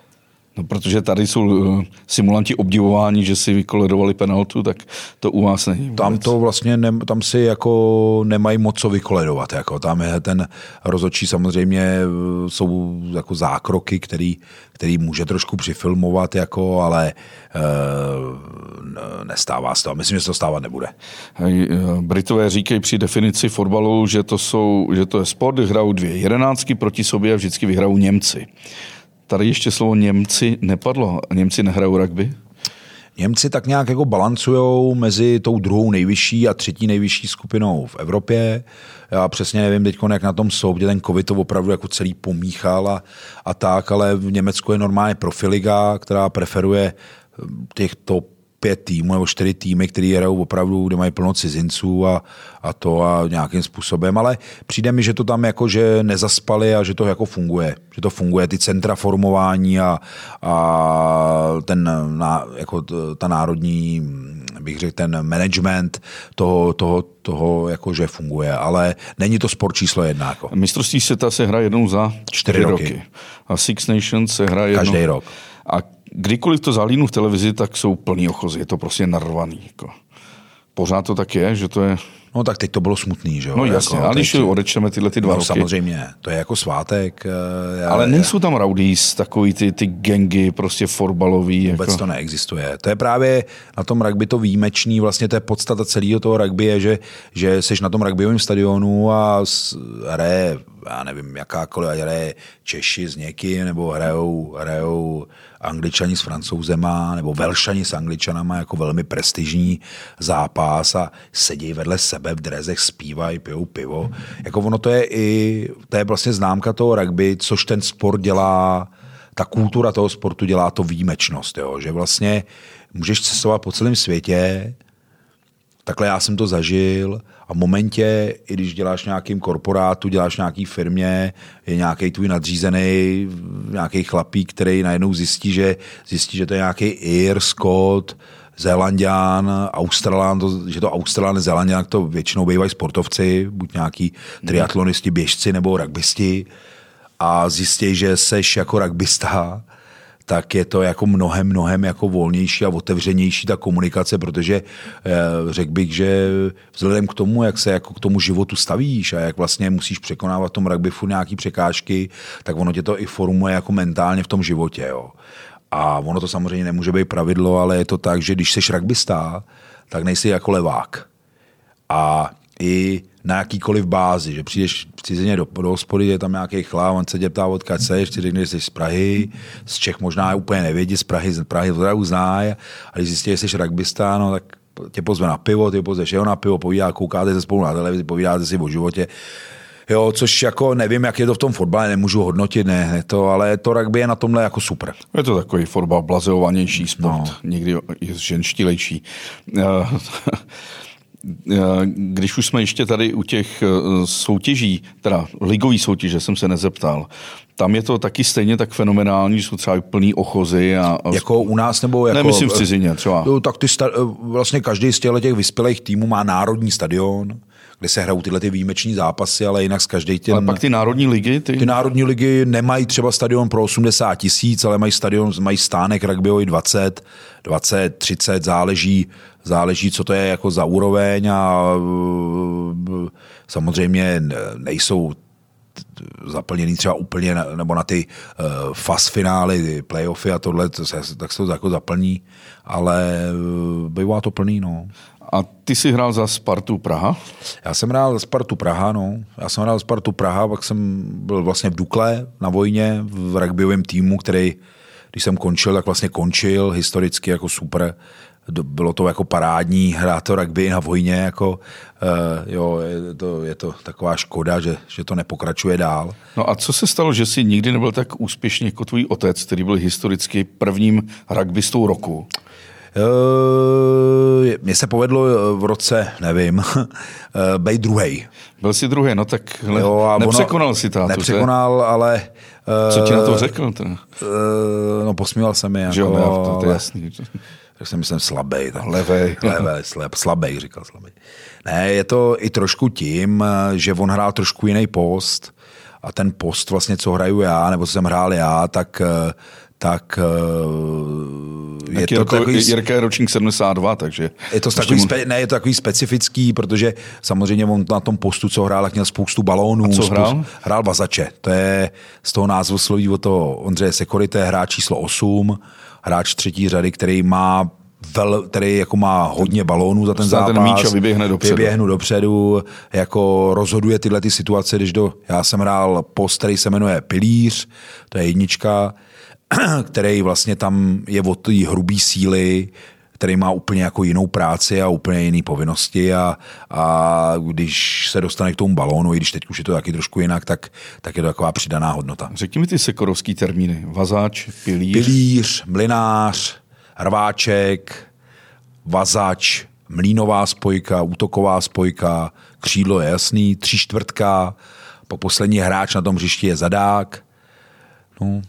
No, protože tady jsou simulanti obdivováni, že si vykoledovali penaltu, tak to u vás není vůbec. Tam to vlastně tam si jako nemají moc co vykoledovat. Jako. Tam je ten rozhodčí, samozřejmě jsou jako zákroky, který může trošku přifilmovat, jako, ale nestává se to. Myslím, že se to stávat nebude. Britové říkají při definici fotbalu, že to je sport, hrajou dvě jedenáctky proti sobě a vždycky vyhrajou Němci. Tady ještě slovo Němci nepadlo. Němci nehrajou rugby? Němci tak nějak jako balancujou mezi tou druhou nejvyšší a třetí nejvyšší skupinou v Evropě. Já přesně nevím teď, jak na tom jsou, kde ten covid to opravdu jako celý pomíchal a tak, ale v Německu je normálně profiliga, která preferuje těchto 5 týmů nebo 4 týmy, který hrajou opravdu, kde mají plno cizinců a nějakým způsobem, ale přijde mi, že to tam jako, že nezaspali a že to jako funguje. Že to funguje, ty centra formování a jako ta národní, bych řekl, ten management toho jako, že funguje, ale není to sport číslo 1. Jako. Mistrovství světa se hraje jednou za 4 roky. A Six Nations se hraje každý rok. A kdykoliv to zalínu v televizi, tak jsou plný ochozy. Je to prostě narvaný. Jako. Pořád to tak je, že to je... No tak teď to bylo smutný, že jo? No jasně, jako, ale když odečteme tyhle ty dva roky. Samozřejmě, to je jako svátek. Ale nejsou tam rowdies, takový ty gangy, prostě fotbalový. Vůbec jako... to neexistuje. To je právě na tom rugby to výjimečný, vlastně to je podstata celého toho rugby, je, že jsi na tom rugbyovém stadionu a hraje, já nevím, jakákoliv, a hraje Češi s někým, nebo hrajou Angličani s Francouzema, nebo Velšani s Angličanama, jako velmi prestižní zápas a sedí vedle sebe v drezech, zpívají, pijou pivo. Jako ono to je vlastně známka toho rugby, což ten sport dělá, ta kultura toho sportu dělá to výjimečnost, jo? Že vlastně můžeš cestovat po celém světě, takhle já jsem to zažil a v momentě, i když děláš nějakým korporátu, děláš nějaký firmě, je nějaký tvůj nadřízený, nějaký chlapík, který najednou zjistí, že to je nějaký Ir, Skot, Zélanďán, Australán, že to Australán, Zélanďán, to většinou bývají sportovci, buď nějaký triatlonisti, běžci nebo rugbysti a zjistí, že seš jako rugbysta, tak je to jako mnohem jako volnější a otevřenější ta komunikace, protože řekl bych, že vzhledem k tomu, jak se jako k tomu životu stavíš a jak vlastně musíš překonávat v tom rugby furt nějaký překážky, tak ono tě to i formuje jako mentálně v tom životě. Jo. A ono to samozřejmě nemůže být pravidlo, ale je to tak, že když seš rugbystá, tak nejsi jako levák. A i na jakýkoliv bázi, že přijdeš v cizině do hospody, je tam nějaký chlap, on se tě ptá, odkud seš, ty řekneš, že jsi z Prahy, z Čech možná úplně nevědí, z Prahy uzná, a když zjistí, že jsi rugbysta, no tak tě pozve na pivo, ty pozveš jeho na pivo, povídá, koukáte se spolu na televizi, povídáte si o životě. Jo, což jako nevím, jak je to v tom fotbale, nemůžu hodnotit, ne to, ale to rugby je na tomhle jako super. Je to takový fotbal blazeovanější sport, no. Někdy je ženštilejší. Když už jsme ještě tady u těch soutěží, teda ligový soutěže jsem se nezeptal, tam je to taky stejně tak fenomenální, jsou třeba plný ochozy. Jako u nás nebo jako... Nemyslím v cizině třeba. Tak ty vlastně každý z těch vyspělých týmů má národní stadion, kde se hrajou tyhle ty výjimeční zápasy, ale jinak z každej těm... Ale pak ty národní ligy? Ty národní ligy nemají třeba stadion pro 80 000, ale mají stadion, mají stánek rugbyový 20, 30, záleží, co to je jako za úroveň a samozřejmě nejsou zaplněný třeba úplně nebo na ty faz finály, ty playoffy a tohle, tak se to jako zaplní, ale bývá to plný, no. A ty jsi hrál za Spartu Praha? Já jsem hrál za Spartu Praha, no. Pak jsem byl vlastně v Dukle na vojně, v rugbyovém týmu, který, když jsem končil, tak vlastně končil historicky jako super. Bylo to jako parádní hrát to rugby na vojně, jako jo, je to taková škoda, že to nepokračuje dál. No a co se stalo, že jsi nikdy nebyl tak úspěšný jako tvůj otec, který byl historicky prvním rugbystou roku? Mně se povedlo v roce, nevím, být druhej. Byl jsi druhej, no tak nepřekonal si tátu. Nepřekonal, ale... Co ti na to řekl? No posmíval jsem je. Že jo, jako, to je jasný. Tak jsem myslím slabej. Tak. Slabej, říkal slabej. Ne, je to i trošku tím, že on hrál trošku jiný post a ten post vlastně, co hraju já, nebo co jsem hrál já, tak je to takový... Jirka je ročník 72, takže... Je to takový specifický, protože samozřejmě on na tom postu, co hrál, tak měl spoustu balónů. A co hrál? Hrál vazače. To je z toho názvu sloví od toho Ondřeje Sekory, to je hráč číslo 8, hráč třetí řady, který má který má hodně balónů za ten zápas. Ten míč a vyběhne dopředu. Jako rozhoduje tyhle ty situace, já jsem hrál post, který se jmenuje Pilíř, to je jednička, který vlastně tam je od té hrubé síly, který má úplně jako jinou práci a úplně jiné povinnosti a když se dostane k tomu balónu, i když teď už je to taky trošku jinak, tak je to taková přidaná hodnota. Řekni mi ty sekorovský termíny. Vazáč, pilíř, mlynář, rváček, vazač, mlínová spojka, útoková spojka, křídlo je jasný, 3/4, po poslední hráč na tom hřišti je zadák. No.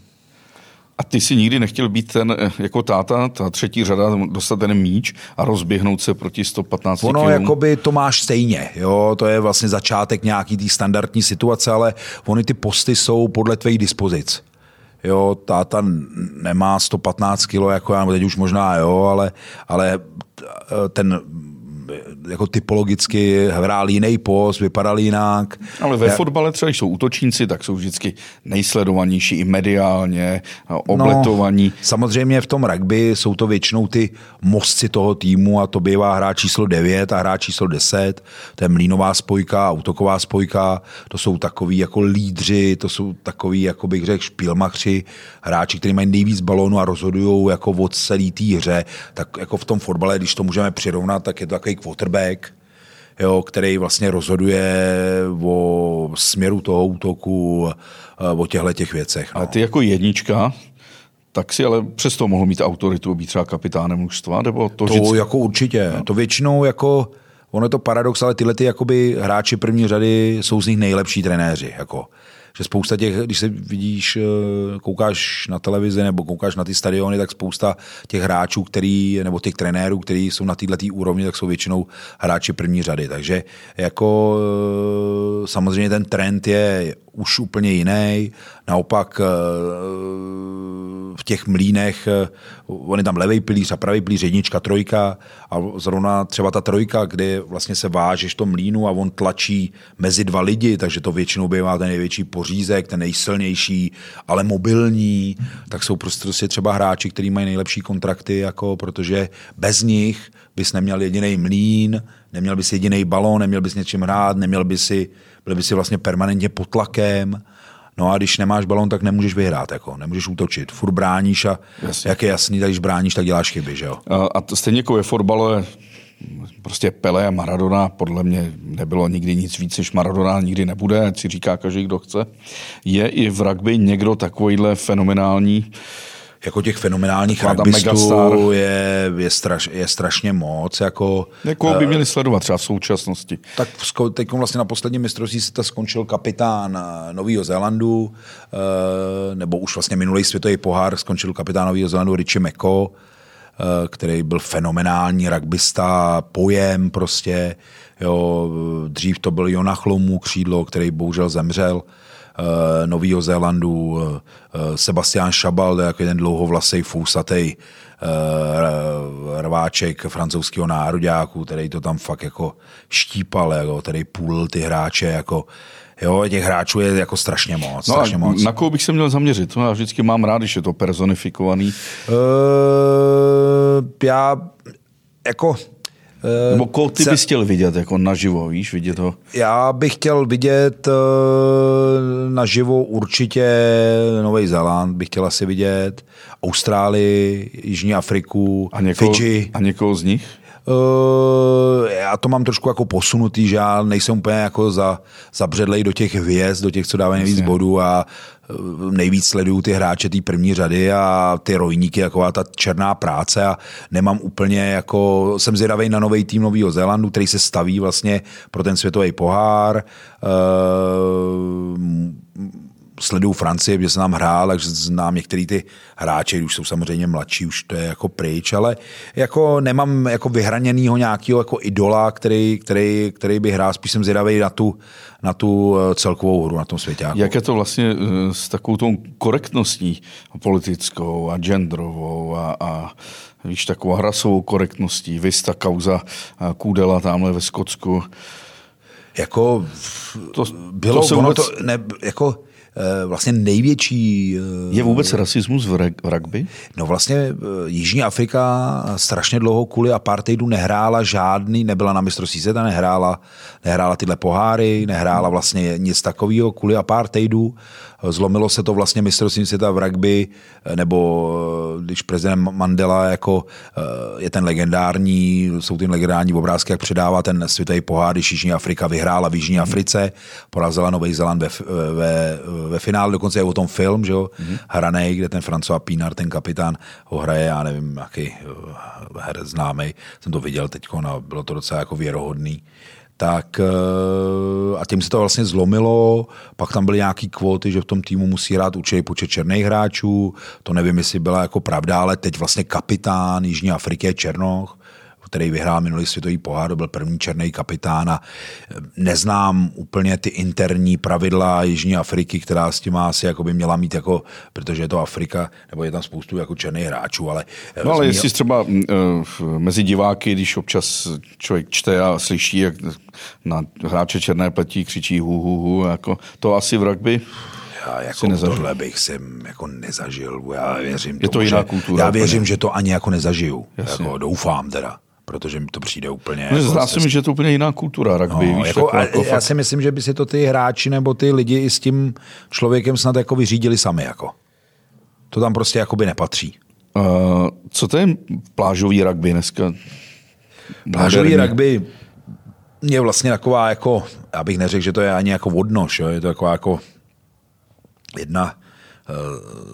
A ty si nikdy nechtěl být ten, jako táta, ta třetí řada, dostat ten míč a rozběhnout se proti 115 kilům? Ono jakoby to máš stejně, jo, to je vlastně začátek nějaký té standardní situace, ale ony ty posty jsou podle tvých dispozic. Jo, táta nemá 115 kilo, jako já, nebo teď už možná, jo, ale ten... jako typologicky hrál jiný post, vypadal jinak. Ale ve fotbale třeba, když jsou útočníci, tak jsou vždycky nejsledovanější i mediálně, obletovaní. No, samozřejmě v tom rugby jsou to většinou ty mozci toho týmu a to bývá hráč číslo 9 a hráč číslo 10, to je mlínová spojka, útoková spojka, to jsou takový jako lídři, to jsou takový, jako bych řekl, špilmachři, hráči, kteří mají nejvíc balónu a rozhodují jako o celé té hře. Tak jako v tom fotbale, když to můžeme přirovnat, tak je to takový quarterback, jo, který vlastně rozhoduje o směru toho útoku, o těchto věcech. No. A ty jako jednička, tak si ale přesto mohl mít autoritu, být třeba kapitánem mužstva, nebo to jako určitě. No. To většinou jako, ono je to paradox, ale tyhle ty jakoby hráči první řady jsou z nich nejlepší trenéři, jako. Že spousta těch, když se vidíš, koukáš na televizi nebo koukáš na ty stadiony, tak spousta těch hráčů, nebo těch trenérů, kteří jsou na této úrovni, tak jsou většinou hráči první řady. Takže jako samozřejmě ten trend je už úplně jiný. Naopak v těch mlínech, on je tam levej pilíř a pravý pilíř, jednička, trojka a zrovna třeba ta trojka, kde vlastně se vážeš v tom mlínu a on tlačí mezi dva lidi, takže to většinou bývá ten největší pořízek, ten nejsilnější, ale mobilní, tak jsou prostě třeba hráči, kteří mají nejlepší kontrakty, jako, protože bez nich bys neměl jediný mlín, neměl bys jediný balón, neměl bys něčím hrát, byl by si vlastně permanentně pod tlakem. No a když nemáš balón, tak nemůžeš vyhrát, jako, nemůžeš útočit. Furt bráníš a jasně. Jak je jasný, tak když bráníš, tak děláš chyby, že jo. A stejně jako ve fotbale prostě Pelé a Maradona, podle mě nebylo nikdy nic víc, než Maradona nikdy nebude, ať si říká každý, kdo chce. Je i v rugby někdo takovýhle fenomenální? Jako těch fenomenálních rugbystů je strašně moc. Jako, někoho by měli sledovat třeba v současnosti. Tak teď vlastně na posledním mistrovství světa skončil kapitán Nového Zélandu, nebo už vlastně minulý světový pohár skončil kapitán Nového Zélandu Richie McCaw, který byl fenomenální rugbysta, pojem prostě. Jo, dřív to byl Jonah Lomu křídlo, který bohužel zemřel. Novýho Zélandu, Sebastian Chabal, jako jeden dlouhovlasej, fousatej rváček francouzského nároďáku, který to tam fakt jako štípal, jako, který půl ty hráče, jako, jo, těch hráčů je jako strašně moc. No strašně moc. Na koho bych se měl zaměřit? Já vždycky mám rád, když je to personifikovaný. Nebo koho ty bys chtěl vidět jako naživo, víš, vidět ho? Já bych chtěl vidět naživo určitě Nový Zéland, bych chtěl asi vidět Austrálii, Jižní Afriku, Fidži. A někoho z nich? Já to mám trošku jako posunutý, že já nejsem úplně jako zabředlej do těch hvězd, do těch, co dávají nejvíc bodů a nejvíc sleduju ty hráče té první řady a ty rojníky, jako ta černá práce a nemám úplně jako, jsem zvědavej na nový tým Nového Zélandu, který se staví vlastně pro ten světový pohár. Sleduju Francii, protože jsem tam hrál, takže znám některý ty hráče, už jsou samozřejmě mladší, už to je jako pryč, ale jako nemám jako vyhraněnýho nějakého jako idola, který by hrál, spíš jsem zvědavej na tu celkovou hru na tom světáku. Jak je to vlastně s takovou tou korektností politickou a genderovou a víš, takovou rasovou korektností, viz ta kauza Kůdela tamhle ve Skotsku? Jako vlastně největší... Je vůbec rasismus v rugby? No vlastně Jižní Afrika strašně dlouho kvůli apartheidu nehrála žádný, nebyla na mistrovství světa, nehrála tyhle poháry, nehrála vlastně nic takového kvůli apartheidu. Zlomilo se to vlastně mistrovství světa v rugby, nebo když prezident Mandela jako je ten legendární, jsou ty legendární obrázky, jak předává ten světový pohár, když Jižní Afrika vyhrála v Jižní Africe, porazila Nový Zéland ve finále, dokonce je o tom film, že jo, hranej, kde ten Francois Pienaar, ten kapitán, ho hraje, já nevím, jaký herec známej, jsem to viděl teďko, bylo to docela jako věrohodný. Tak a tím se to vlastně zlomilo, pak tam byly nějaký kvóty, že v tom týmu musí hrát určitý počet černých hráčů, to nevím, jestli byla jako pravda, ale teď vlastně kapitán Jižní Afriky je Černoch, který vyhrál minulý světový pohár, to byl první černý kapitán a neznám úplně ty interní pravidla Jižní Afriky, která s tím asi jako by měla mít, jako, protože je to Afrika, nebo je tam spoustu jako černých hráčů. Ale jestli třeba mezi diváky, když občas člověk čte a slyší, jak na hráče černé pleti křičí hu, jako to asi v rugby... Já jako tohle bych jsem jako nezažil. Já věřím, je to tomu, jiná kultura, já věřím, úplně. Že to ani jako nezažiju. Jako doufám teda, protože mi to přijde úplně... No, jako zdá se mi, že je to úplně jiná kultura rugby. No, víš, jako, já si myslím, že by si to ty hráči nebo ty lidi i s tím člověkem snad jako vyřídili sami. Jako. To tam prostě jakoby nepatří. Co to je plážový rugby dneska? Plážový rugby je vlastně taková jako... Já bych neřekl, že to je ani jako odnož. Jo? Je to taková jako... Jedna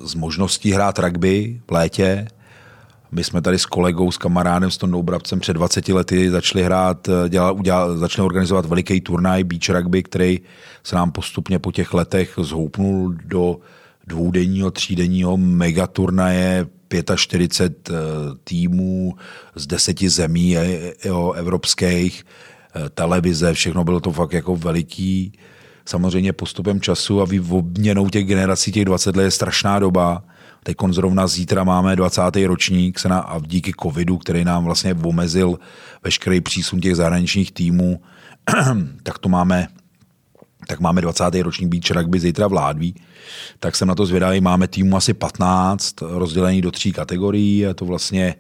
z možností hrát rugby v létě. My jsme tady s kolegou, s kamarádem, s Tondou Brabcem před 20 lety začali hrát, začali organizovat veliký turnaj beach rugby, který se nám postupně po těch letech zhoupnul do dvoudenního, třídenního megaturnaje 45 týmů z 10 zemí evropských, televize, všechno bylo to fakt jako veliký. samozřejmě postupem času a obměnou těch generací těch 20 let je strašná doba. Teď zrovna zítra máme 20. ročník a díky covidu, který nám vlastně omezil veškerý přísun těch zahraničních týmů, tak máme 20. ročník beach rugby zítra v Ládví, tak jsem na to zvědavý. Máme týmu asi 15, rozdělený do 3 kategorií, je to vlastně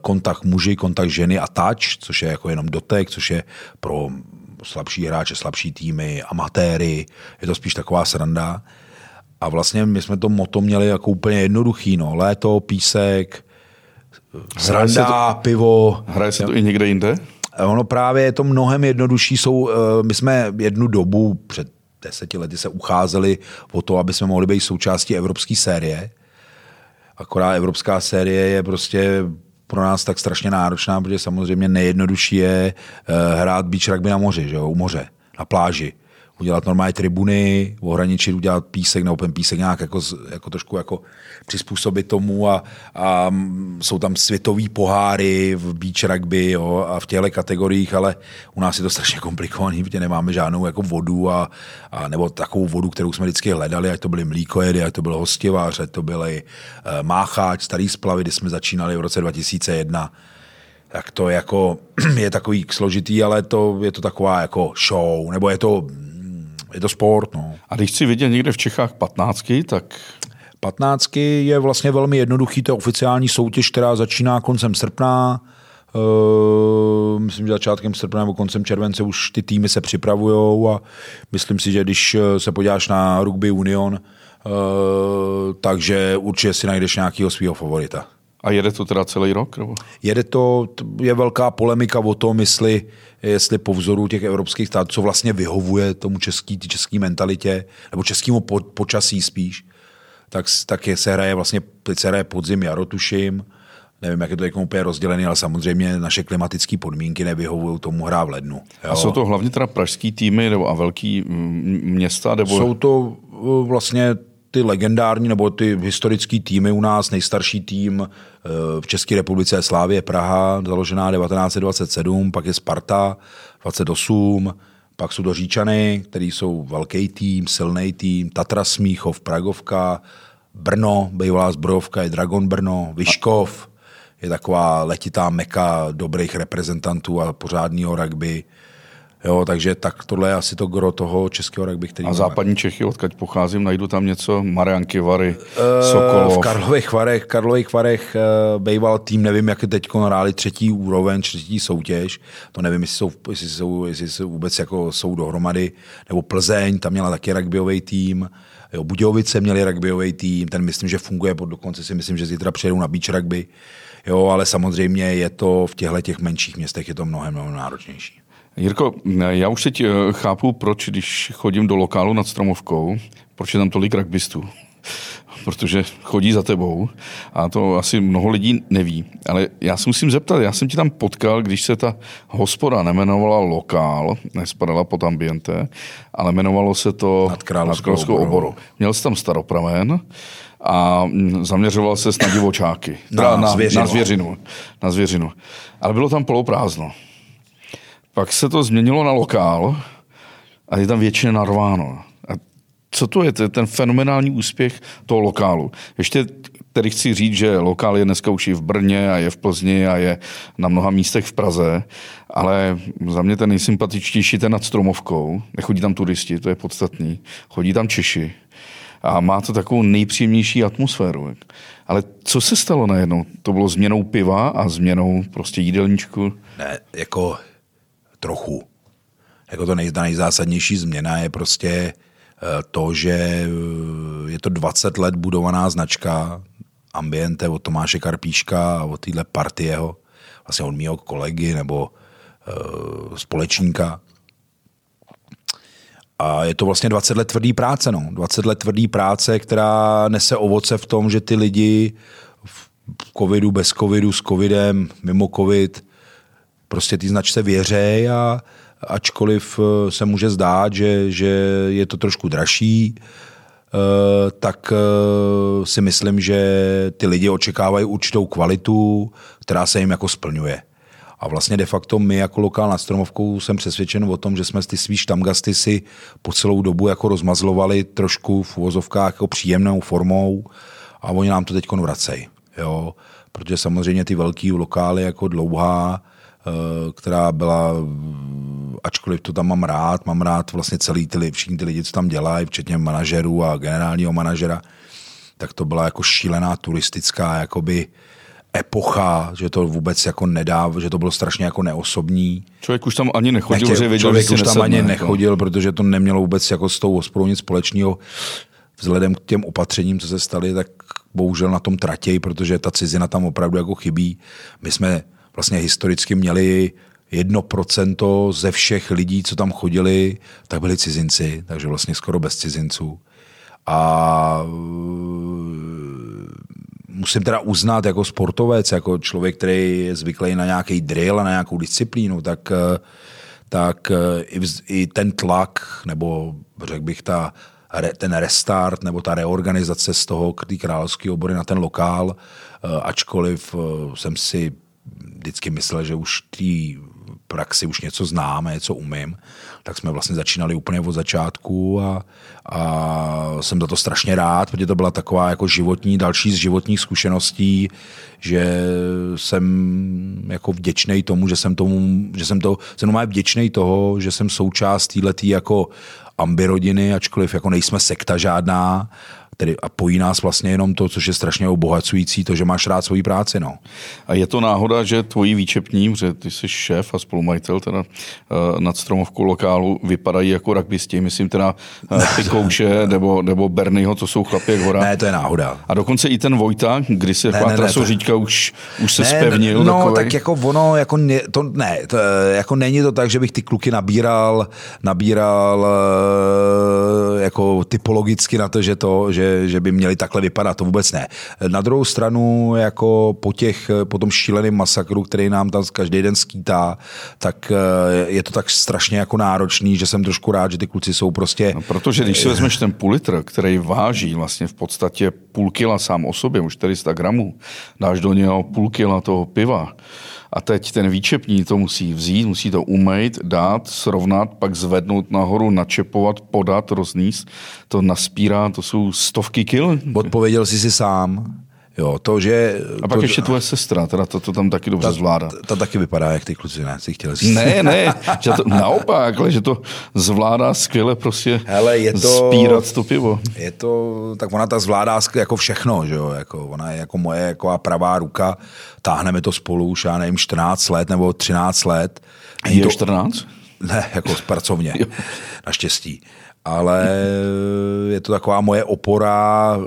kontakt muži, kontakt ženy a touch, což je jako jenom dotek, což je pro slabší hráče, slabší týmy, amatéry, je to spíš taková sranda. A vlastně my jsme to moto měli jako úplně jednoduchý, no, léto, písek, sranda, pivo. Hraje se to i někde jinde? Ono právě je to mnohem jednodušší. My jsme jednu dobu před 10 lety se ucházeli o to, aby jsme mohli být součástí evropské série. Akorát evropská série je prostě pro nás tak strašně náročná, protože samozřejmě nejjednodušší je hrát beach rugby na moři, že jo? U moře, na pláži. Udělat normální tribuny, ohraničit, udělat písek, neopen písek nějak jako trošku jako přizpůsobit tomu a jsou tam světový poháry v beach rugby, jo, a v těchto kategoriích, ale u nás je to strašně komplikovaný, protože nemáme žádnou jako vodu a nebo takovou vodu, kterou jsme vždycky hledali, ať to byly mlíkojedy, ať to byl hostivář, ať to byly mácháč, starý splavy, kdy jsme začínali v roce 2001. Tak to jako je takový složitý, ale je to taková jako show, nebo je to sport. No. A když si viděl někde v Čechách 15, tak... 15 je vlastně velmi jednoduchý, to je oficiální soutěž, která začíná koncem srpna. Myslím, že začátkem srpna nebo koncem července už ty týmy se připravujou a myslím si, že když se podíváš na Rugby Union, takže určitě si najdeš nějakého svého favorita. A jede to teda celý rok? Nebo? Je velká polemika o tom, jestli po vzoru těch evropských států, co vlastně vyhovuje tomu český mentalitě, nebo českému počasí spíš, tak se hraje podzim, jaro, tuším. Nevím, jak je to úplně rozdělené, ale samozřejmě naše klimatické podmínky nevyhovují tomu hra v lednu. Jo. A jsou to hlavně teda pražský týmy nebo a velký města? Nebo... Jsou to vlastně... ty legendární nebo ty historické týmy u nás, nejstarší tým v České republice je Slavie Praha, založená 1927, pak je Sparta 28, pak jsou to Říčany, který jsou velký tým, silný tým, Tatra Smíchov, Pragovka, Brno, bývalá Zbrojovka je Dragon Brno, Vyškov je taková letitá meka dobrých reprezentantů a pořádného rugby. Jo, takže tak tohle je asi to gro toho českého rugby, který... A máme. Západní Čechy, odkud pocházím, najdu tam něco? Mariánky Vary, Sokolov... V Karlových Varech býval tým, nevím, jak teď hráli 3. soutěž. To nevím, jestli jsou vůbec jako jsou dohromady. Nebo Plzeň, tam měla taky rugbyový tým. Jo, Budějovice měli rugbyový tým, ten myslím, že funguje, dokonce si myslím, že zítra přijedou na beach rugby. Jo, ale samozřejmě je to v těchto těch menších městech je to mnohem náročnější. Jirko, já už teď chápu, proč, když chodím do lokálu nad Stromovkou, proč je tam tolik rugbystů. Protože chodí za tebou a to asi mnoho lidí neví. Ale já se musím zeptat, já jsem ti tam potkal, když se ta hospoda nejmenovala Lokál, nespadala pod Ambiente, ale jmenovalo se to Nad Královskou oboru. Měl jsi tam staropramen a zaměřoval ses na divočáky. Na zvěřinu. Ale bylo tam poloprázdno. Pak se to změnilo na Lokál a je tam většině narváno. A co to je, ten fenomenální úspěch toho Lokálu? Ještě tedy chci říct, že Lokál je dneska už i v Brně a je v Plzni a je na mnoha místech v Praze, ale za mě ten nejsympatičtější ten nad Stromovkou. Nechodí tam turisti, to je podstatný. Chodí tam Češi a má to takovou nejpříjemnější atmosféru. Ale co se stalo najednou? To bylo změnou piva a změnou prostě jídelníčku? Ne, jako... trochu. Jako to nejzásadnější změna je prostě to, že je to 20 let budovaná značka Ambiente od Tomáše Karpíška a od téhle partyho, vlastně od mýho kolegy nebo společníka. A je to vlastně 20 let tvrdý práce. No. 20 let tvrdý práce, která nese ovoce v tom, že ty lidi v covidu, bez covidu, s covidem, mimo covid, prostě ty značce věřej a ačkoliv se může zdát, že je to trošku dražší, tak si myslím, že ty lidi očekávají určitou kvalitu, která se jim jako splňuje. A vlastně de facto my jako Lokál nad Stromovkou jsem přesvědčen o tom, že jsme ty svý štamgasty si po celou dobu jako rozmazlovali trošku v uvozovkách jako příjemnou formou a oni nám to teď vracejí. Jo? Protože samozřejmě ty velký Lokály jako Dlouhá, která byla, ačkoliv to tam mám rád vlastně celý ty, všichni ty lidi, co tam dělají, včetně manažerů a generálního manažera, tak to byla jako šílená turistická jakoby epocha, že to vůbec jako nedá, že to bylo strašně jako neosobní. Člověk už tam ani nechodil, že věděl, člověk už tam ani nechodil, protože to nemělo vůbec jako s tou hospodou nic společného. Vzhledem k těm opatřením, co se staly, tak bohužel na tom tratěj, protože ta cizina tam opravdu jako chybí. My jsme vlastně historicky měli 1% ze všech lidí, co tam chodili, tak byli cizinci, takže vlastně skoro bez cizinců. A musím teda uznat jako sportovec, jako člověk, který je zvyklý na nějaký drill a na nějakou disciplínu, tak i ten tlak, nebo řekl bych ten restart, nebo ta reorganizace z toho královské obory na ten Lokál, ačkoliv jsem si vždycky myslel, že už té praxi už něco znám a něco umím, tak jsme vlastně začínali úplně od začátku a jsem za to strašně rád, protože to byla taková jako další z životních zkušeností, že jsem jako vděčnej tomu, že jsem součást této jako ambirodiny, ačkoliv jako nejsme sekta žádná, tedy a pojí nás vlastně jenom to, což je strašně obohacující, to, že máš rád svoji práci. No. A je to náhoda, že tvoji výčepní, že ty jsi šéf a spolumajitel teda nad Stromovkou Lokálu, vypadají jako rugbysti, myslím teda ty kouče nebo Bernyho, to jsou chlapi jak hora. Ne, to je náhoda. A dokonce i ten Vojta, když se trasoříčka už se zpevnil. No takovej. Tak jako ono, jako jako není to tak, že bych ty kluky nabíral jako typologicky na to, že by měli takhle vypadat, to vůbec ne. Na druhou stranu, jako po tom šíleném masakru, který nám tam každý den skýtá, tak je to tak strašně jako náročný, že jsem trošku rád, že ty kluci jsou prostě... No, protože když si vezmeš ten půl litr, který váží vlastně v podstatě půl kila sám o sobě, už 400 gramů, dáš do něho půl kila toho piva, a teď ten výčepní to musí vzít, musí to umýt, dát, srovnat, pak zvednout nahoru, načepovat, podat, rozníst. To naspírá, to jsou stovky kil. Odpověděl jsi si sám. Jo, to, že... A pak ještě tvoje sestra, teda to tam taky dobře zvládá. Ta taky vypadá, jak ty kluci chtěli říct. Ne, že to, naopak, ale že to zvládá skvěle prostě. Hele, spírat to pivo. Je to, tak ona ta zvládá jako všechno, že jo, jako ona je jako moje jako pravá ruka, táhneme to spolu už, já nevím, 14 let nebo 13 let. Je to 14? Ne, jako pracovně, naštěstí. Ale je to taková moje opora.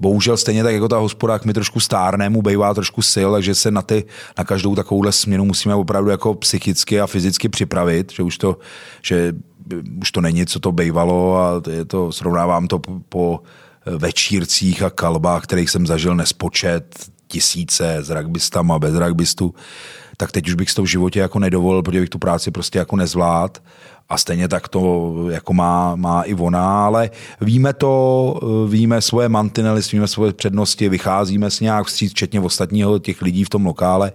Bohužel stejně tak jako ta hospodák mi trošku stárne, mu bejvá trošku sil, takže se na každou takovouhle směnu musíme opravdu jako psychicky a fyzicky připravit, že už to není, co to bejvalo a srovnávám to po večírcích a kalbách, kterých jsem zažil nespočet, tisíce s rugbystama, bez rugbystů, tak teď už bych si to v životě jako nedovolil, protože bych tu práci prostě jako nezvládl. A stejně tak to jako má i ona, ale víme svoje mantinely, víme svoje přednosti, vycházíme s nějak vstříc, včetně ostatního těch lidí v tom Lokále.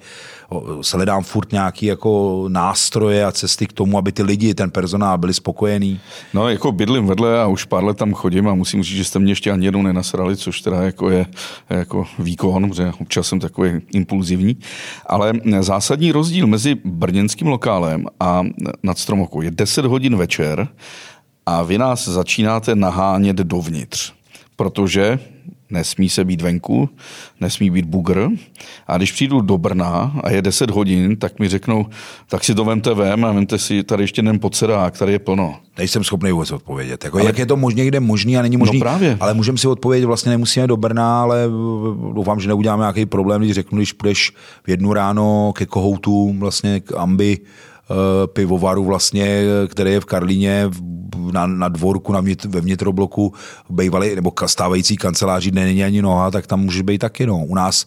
Se hledám furt nějaký jako nástroje a cesty k tomu, aby ty lidi, ten personál byli spokojený. No jako bydlím vedle a už pár let tam chodím a musím říct, že jste mě ještě ani jednou nenasrali, což teda jako je jako výkon, protože občas jsem takový impulzivní. Ale zásadní rozdíl mezi brněnským Lokálem a nad Stromovkou je 10 hodin večer a vy nás začínáte nahánět dovnitř, protože nesmí se být venku, nesmí být bugr. A když přijdu do Brna a je 10 hodin, tak mi řeknou, tak si to vemte a vemte si tady ještě jeden podsedák, tady je plno. Nejsem schopný vůbec odpovědět. Jako, ale... Jak je to možné, kde možný a není možný. No právě. Ale můžeme si odpovědět, vlastně nemusíme do Brna, ale doufám, že neuděláme nějaký problém, když řeknu, když půjdeš v 1 ráno ke Kohoutům, vlastně k Ambi, pivovaru vlastně, který je v Karlíně na dvorku ve vnitrobloku bývalý nebo stávající kanceláří, není ani noha, tak tam může být taky. No. U nás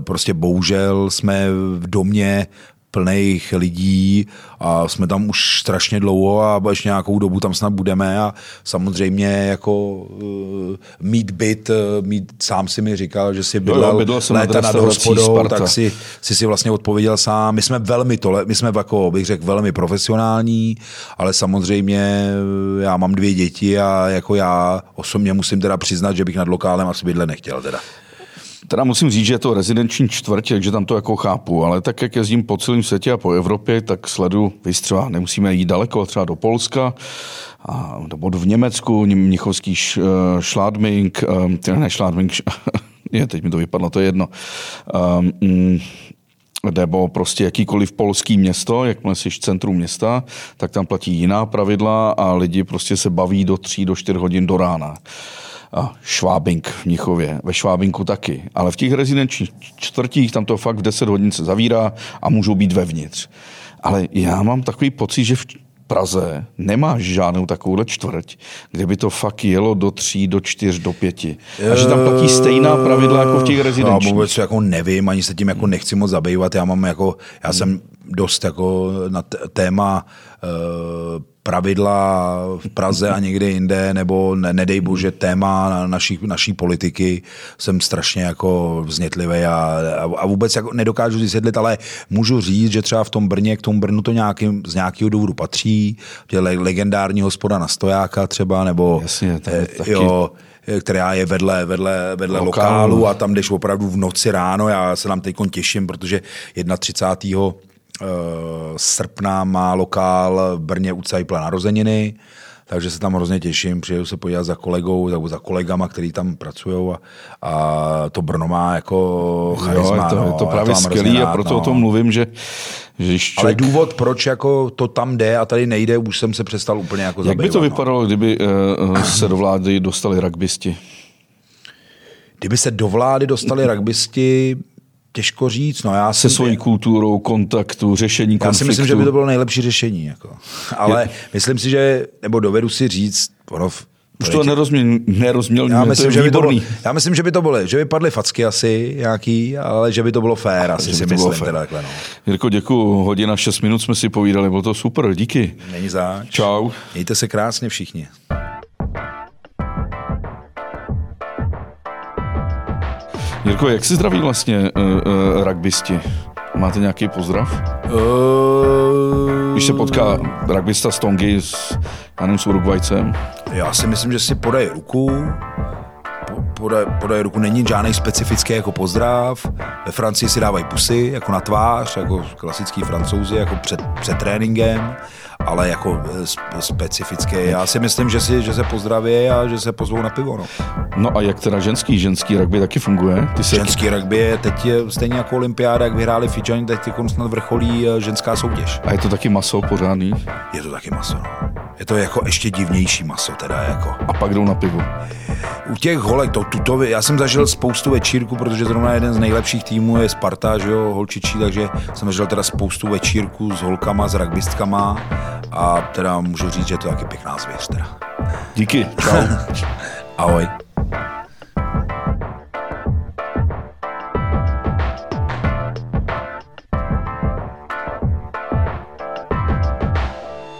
prostě bohužel jsme v domě plných lidí a jsme tam už strašně dlouho a ještě nějakou dobu tam snad budeme a samozřejmě jako mít byt, sám si mi říkal, že si bydlel léta nad hospodou, tak si vlastně odpověděl sám. My jsme velmi profesionální, ale samozřejmě já mám 2 děti a jako já osobně musím teda přiznat, že bych nad Lokálem asi bydlet nechtěl teda. Teda musím říct, že je to rezidenční čtvrť, takže tam to jako chápu, ale tak, jak jezdím po celém světě a po Evropě, tak sledu, třeba nemusíme jít daleko, třeba do Polska, a, nebo v Německu, mnichovský Schladming, ne Schladming, teď mi to vypadlo, to je jedno, nebo prostě jakýkoliv polský město, jakmile jsi v centru města, tak tam platí jiná pravidla a lidi prostě se baví do 3 do 4 hodin do rána. A Švábink v Mnichově, ve Švábinku taky. Ale v těch rezidenčních čtvrtích tam to fakt v 10 hodin se zavírá a můžou být vevnitř. Ale já mám takový pocit, že v Praze nemáš žádnou takovouhle čtvrť, kde by to fakt jelo do 3, do 4, do 5. A že tam platí stejná pravidla jako v těch rezidenčních. Já vůbec jako nevím, ani se tím jako nechci moc zabývat. Já jsem dost jako na téma pravidla v Praze a někde jinde, nebo nedej bože téma naší politiky, jsem strašně jako vznětlivý a vůbec jako nedokážu vysvětlit, ale můžu říct, že třeba v tom Brně, k tomu Brnu to z nějakého důvodu patří, že legendární hospoda na Stojáka třeba, nebo jasně, jo, která je vedle Lokálu a tam jdeš opravdu v noci ráno, já se tam teď těším, protože 31. srpna má Lokál v Brně u Cajpla narozeniny, takže se tam hrozně těším, přijedu se podívat za kolegou, nebo za kolegama, kteří tam pracují a to Brno má jako charisma. Je to právě skvělý a proto o tom mluvím, že člověk... Ale důvod, proč jako to tam jde a tady nejde, už jsem se přestal úplně jako zabývat. Jak by to vypadalo, kdyby se do vlády dostali rugbysti? Kdyby se do vlády dostali rugbysti... Těžko říct, já se svojí kulturou, kontaktu, řešení konfliktu. Já si myslím, že by to bylo nejlepší řešení. Jako. Ale myslím si, že, nebo dovedu si říct, už to nerozmělňuje, to je výborný. Já myslím, že by to bylo, že by padly facky asi nějaký, ale že by to bylo fér, asi si myslím. Fér. Jirko, děkuju, 1:06 jsme si povídali, bylo to super, díky. Není zač. Čau. Mějte se krásně všichni. Jirko, jak se zdraví vlastně rugbysti? Máte nějaký pozdrav? Když se potká rugbysta z Tongy s Urugvajcem? Já si myslím, že si podají ruku. Podají ruku, není žádný specifický jako pozdrav. Ve Francii si dávají pusy, jako na tvář, jako klasický Francouzi, jako před tréninkem, ale jako specifické. Já si myslím, že se pozdraví a že se pozvou na pivo. No a jak teda ženský rugby taky funguje? Ženský rugby je teď stejně jako olympiáda, jak vyhráli Fidžani, teď snad vrcholí ženská soutěž. A je to taky maso pořádný? Je to taky maso. Je to jako ještě divnější maso teda jako. A pak jdou na pivo. U těch holek já jsem zažil spoustu večírku, protože zrovna jeden z nejlepších týmů je Sparta, že jo, holčičí, takže jsem zažil teda spoustu večírku s holkama, s rugbystkama a teda můžu říct, že to je taky pěkná zvěř teda. Díky. Čau. Ahoj.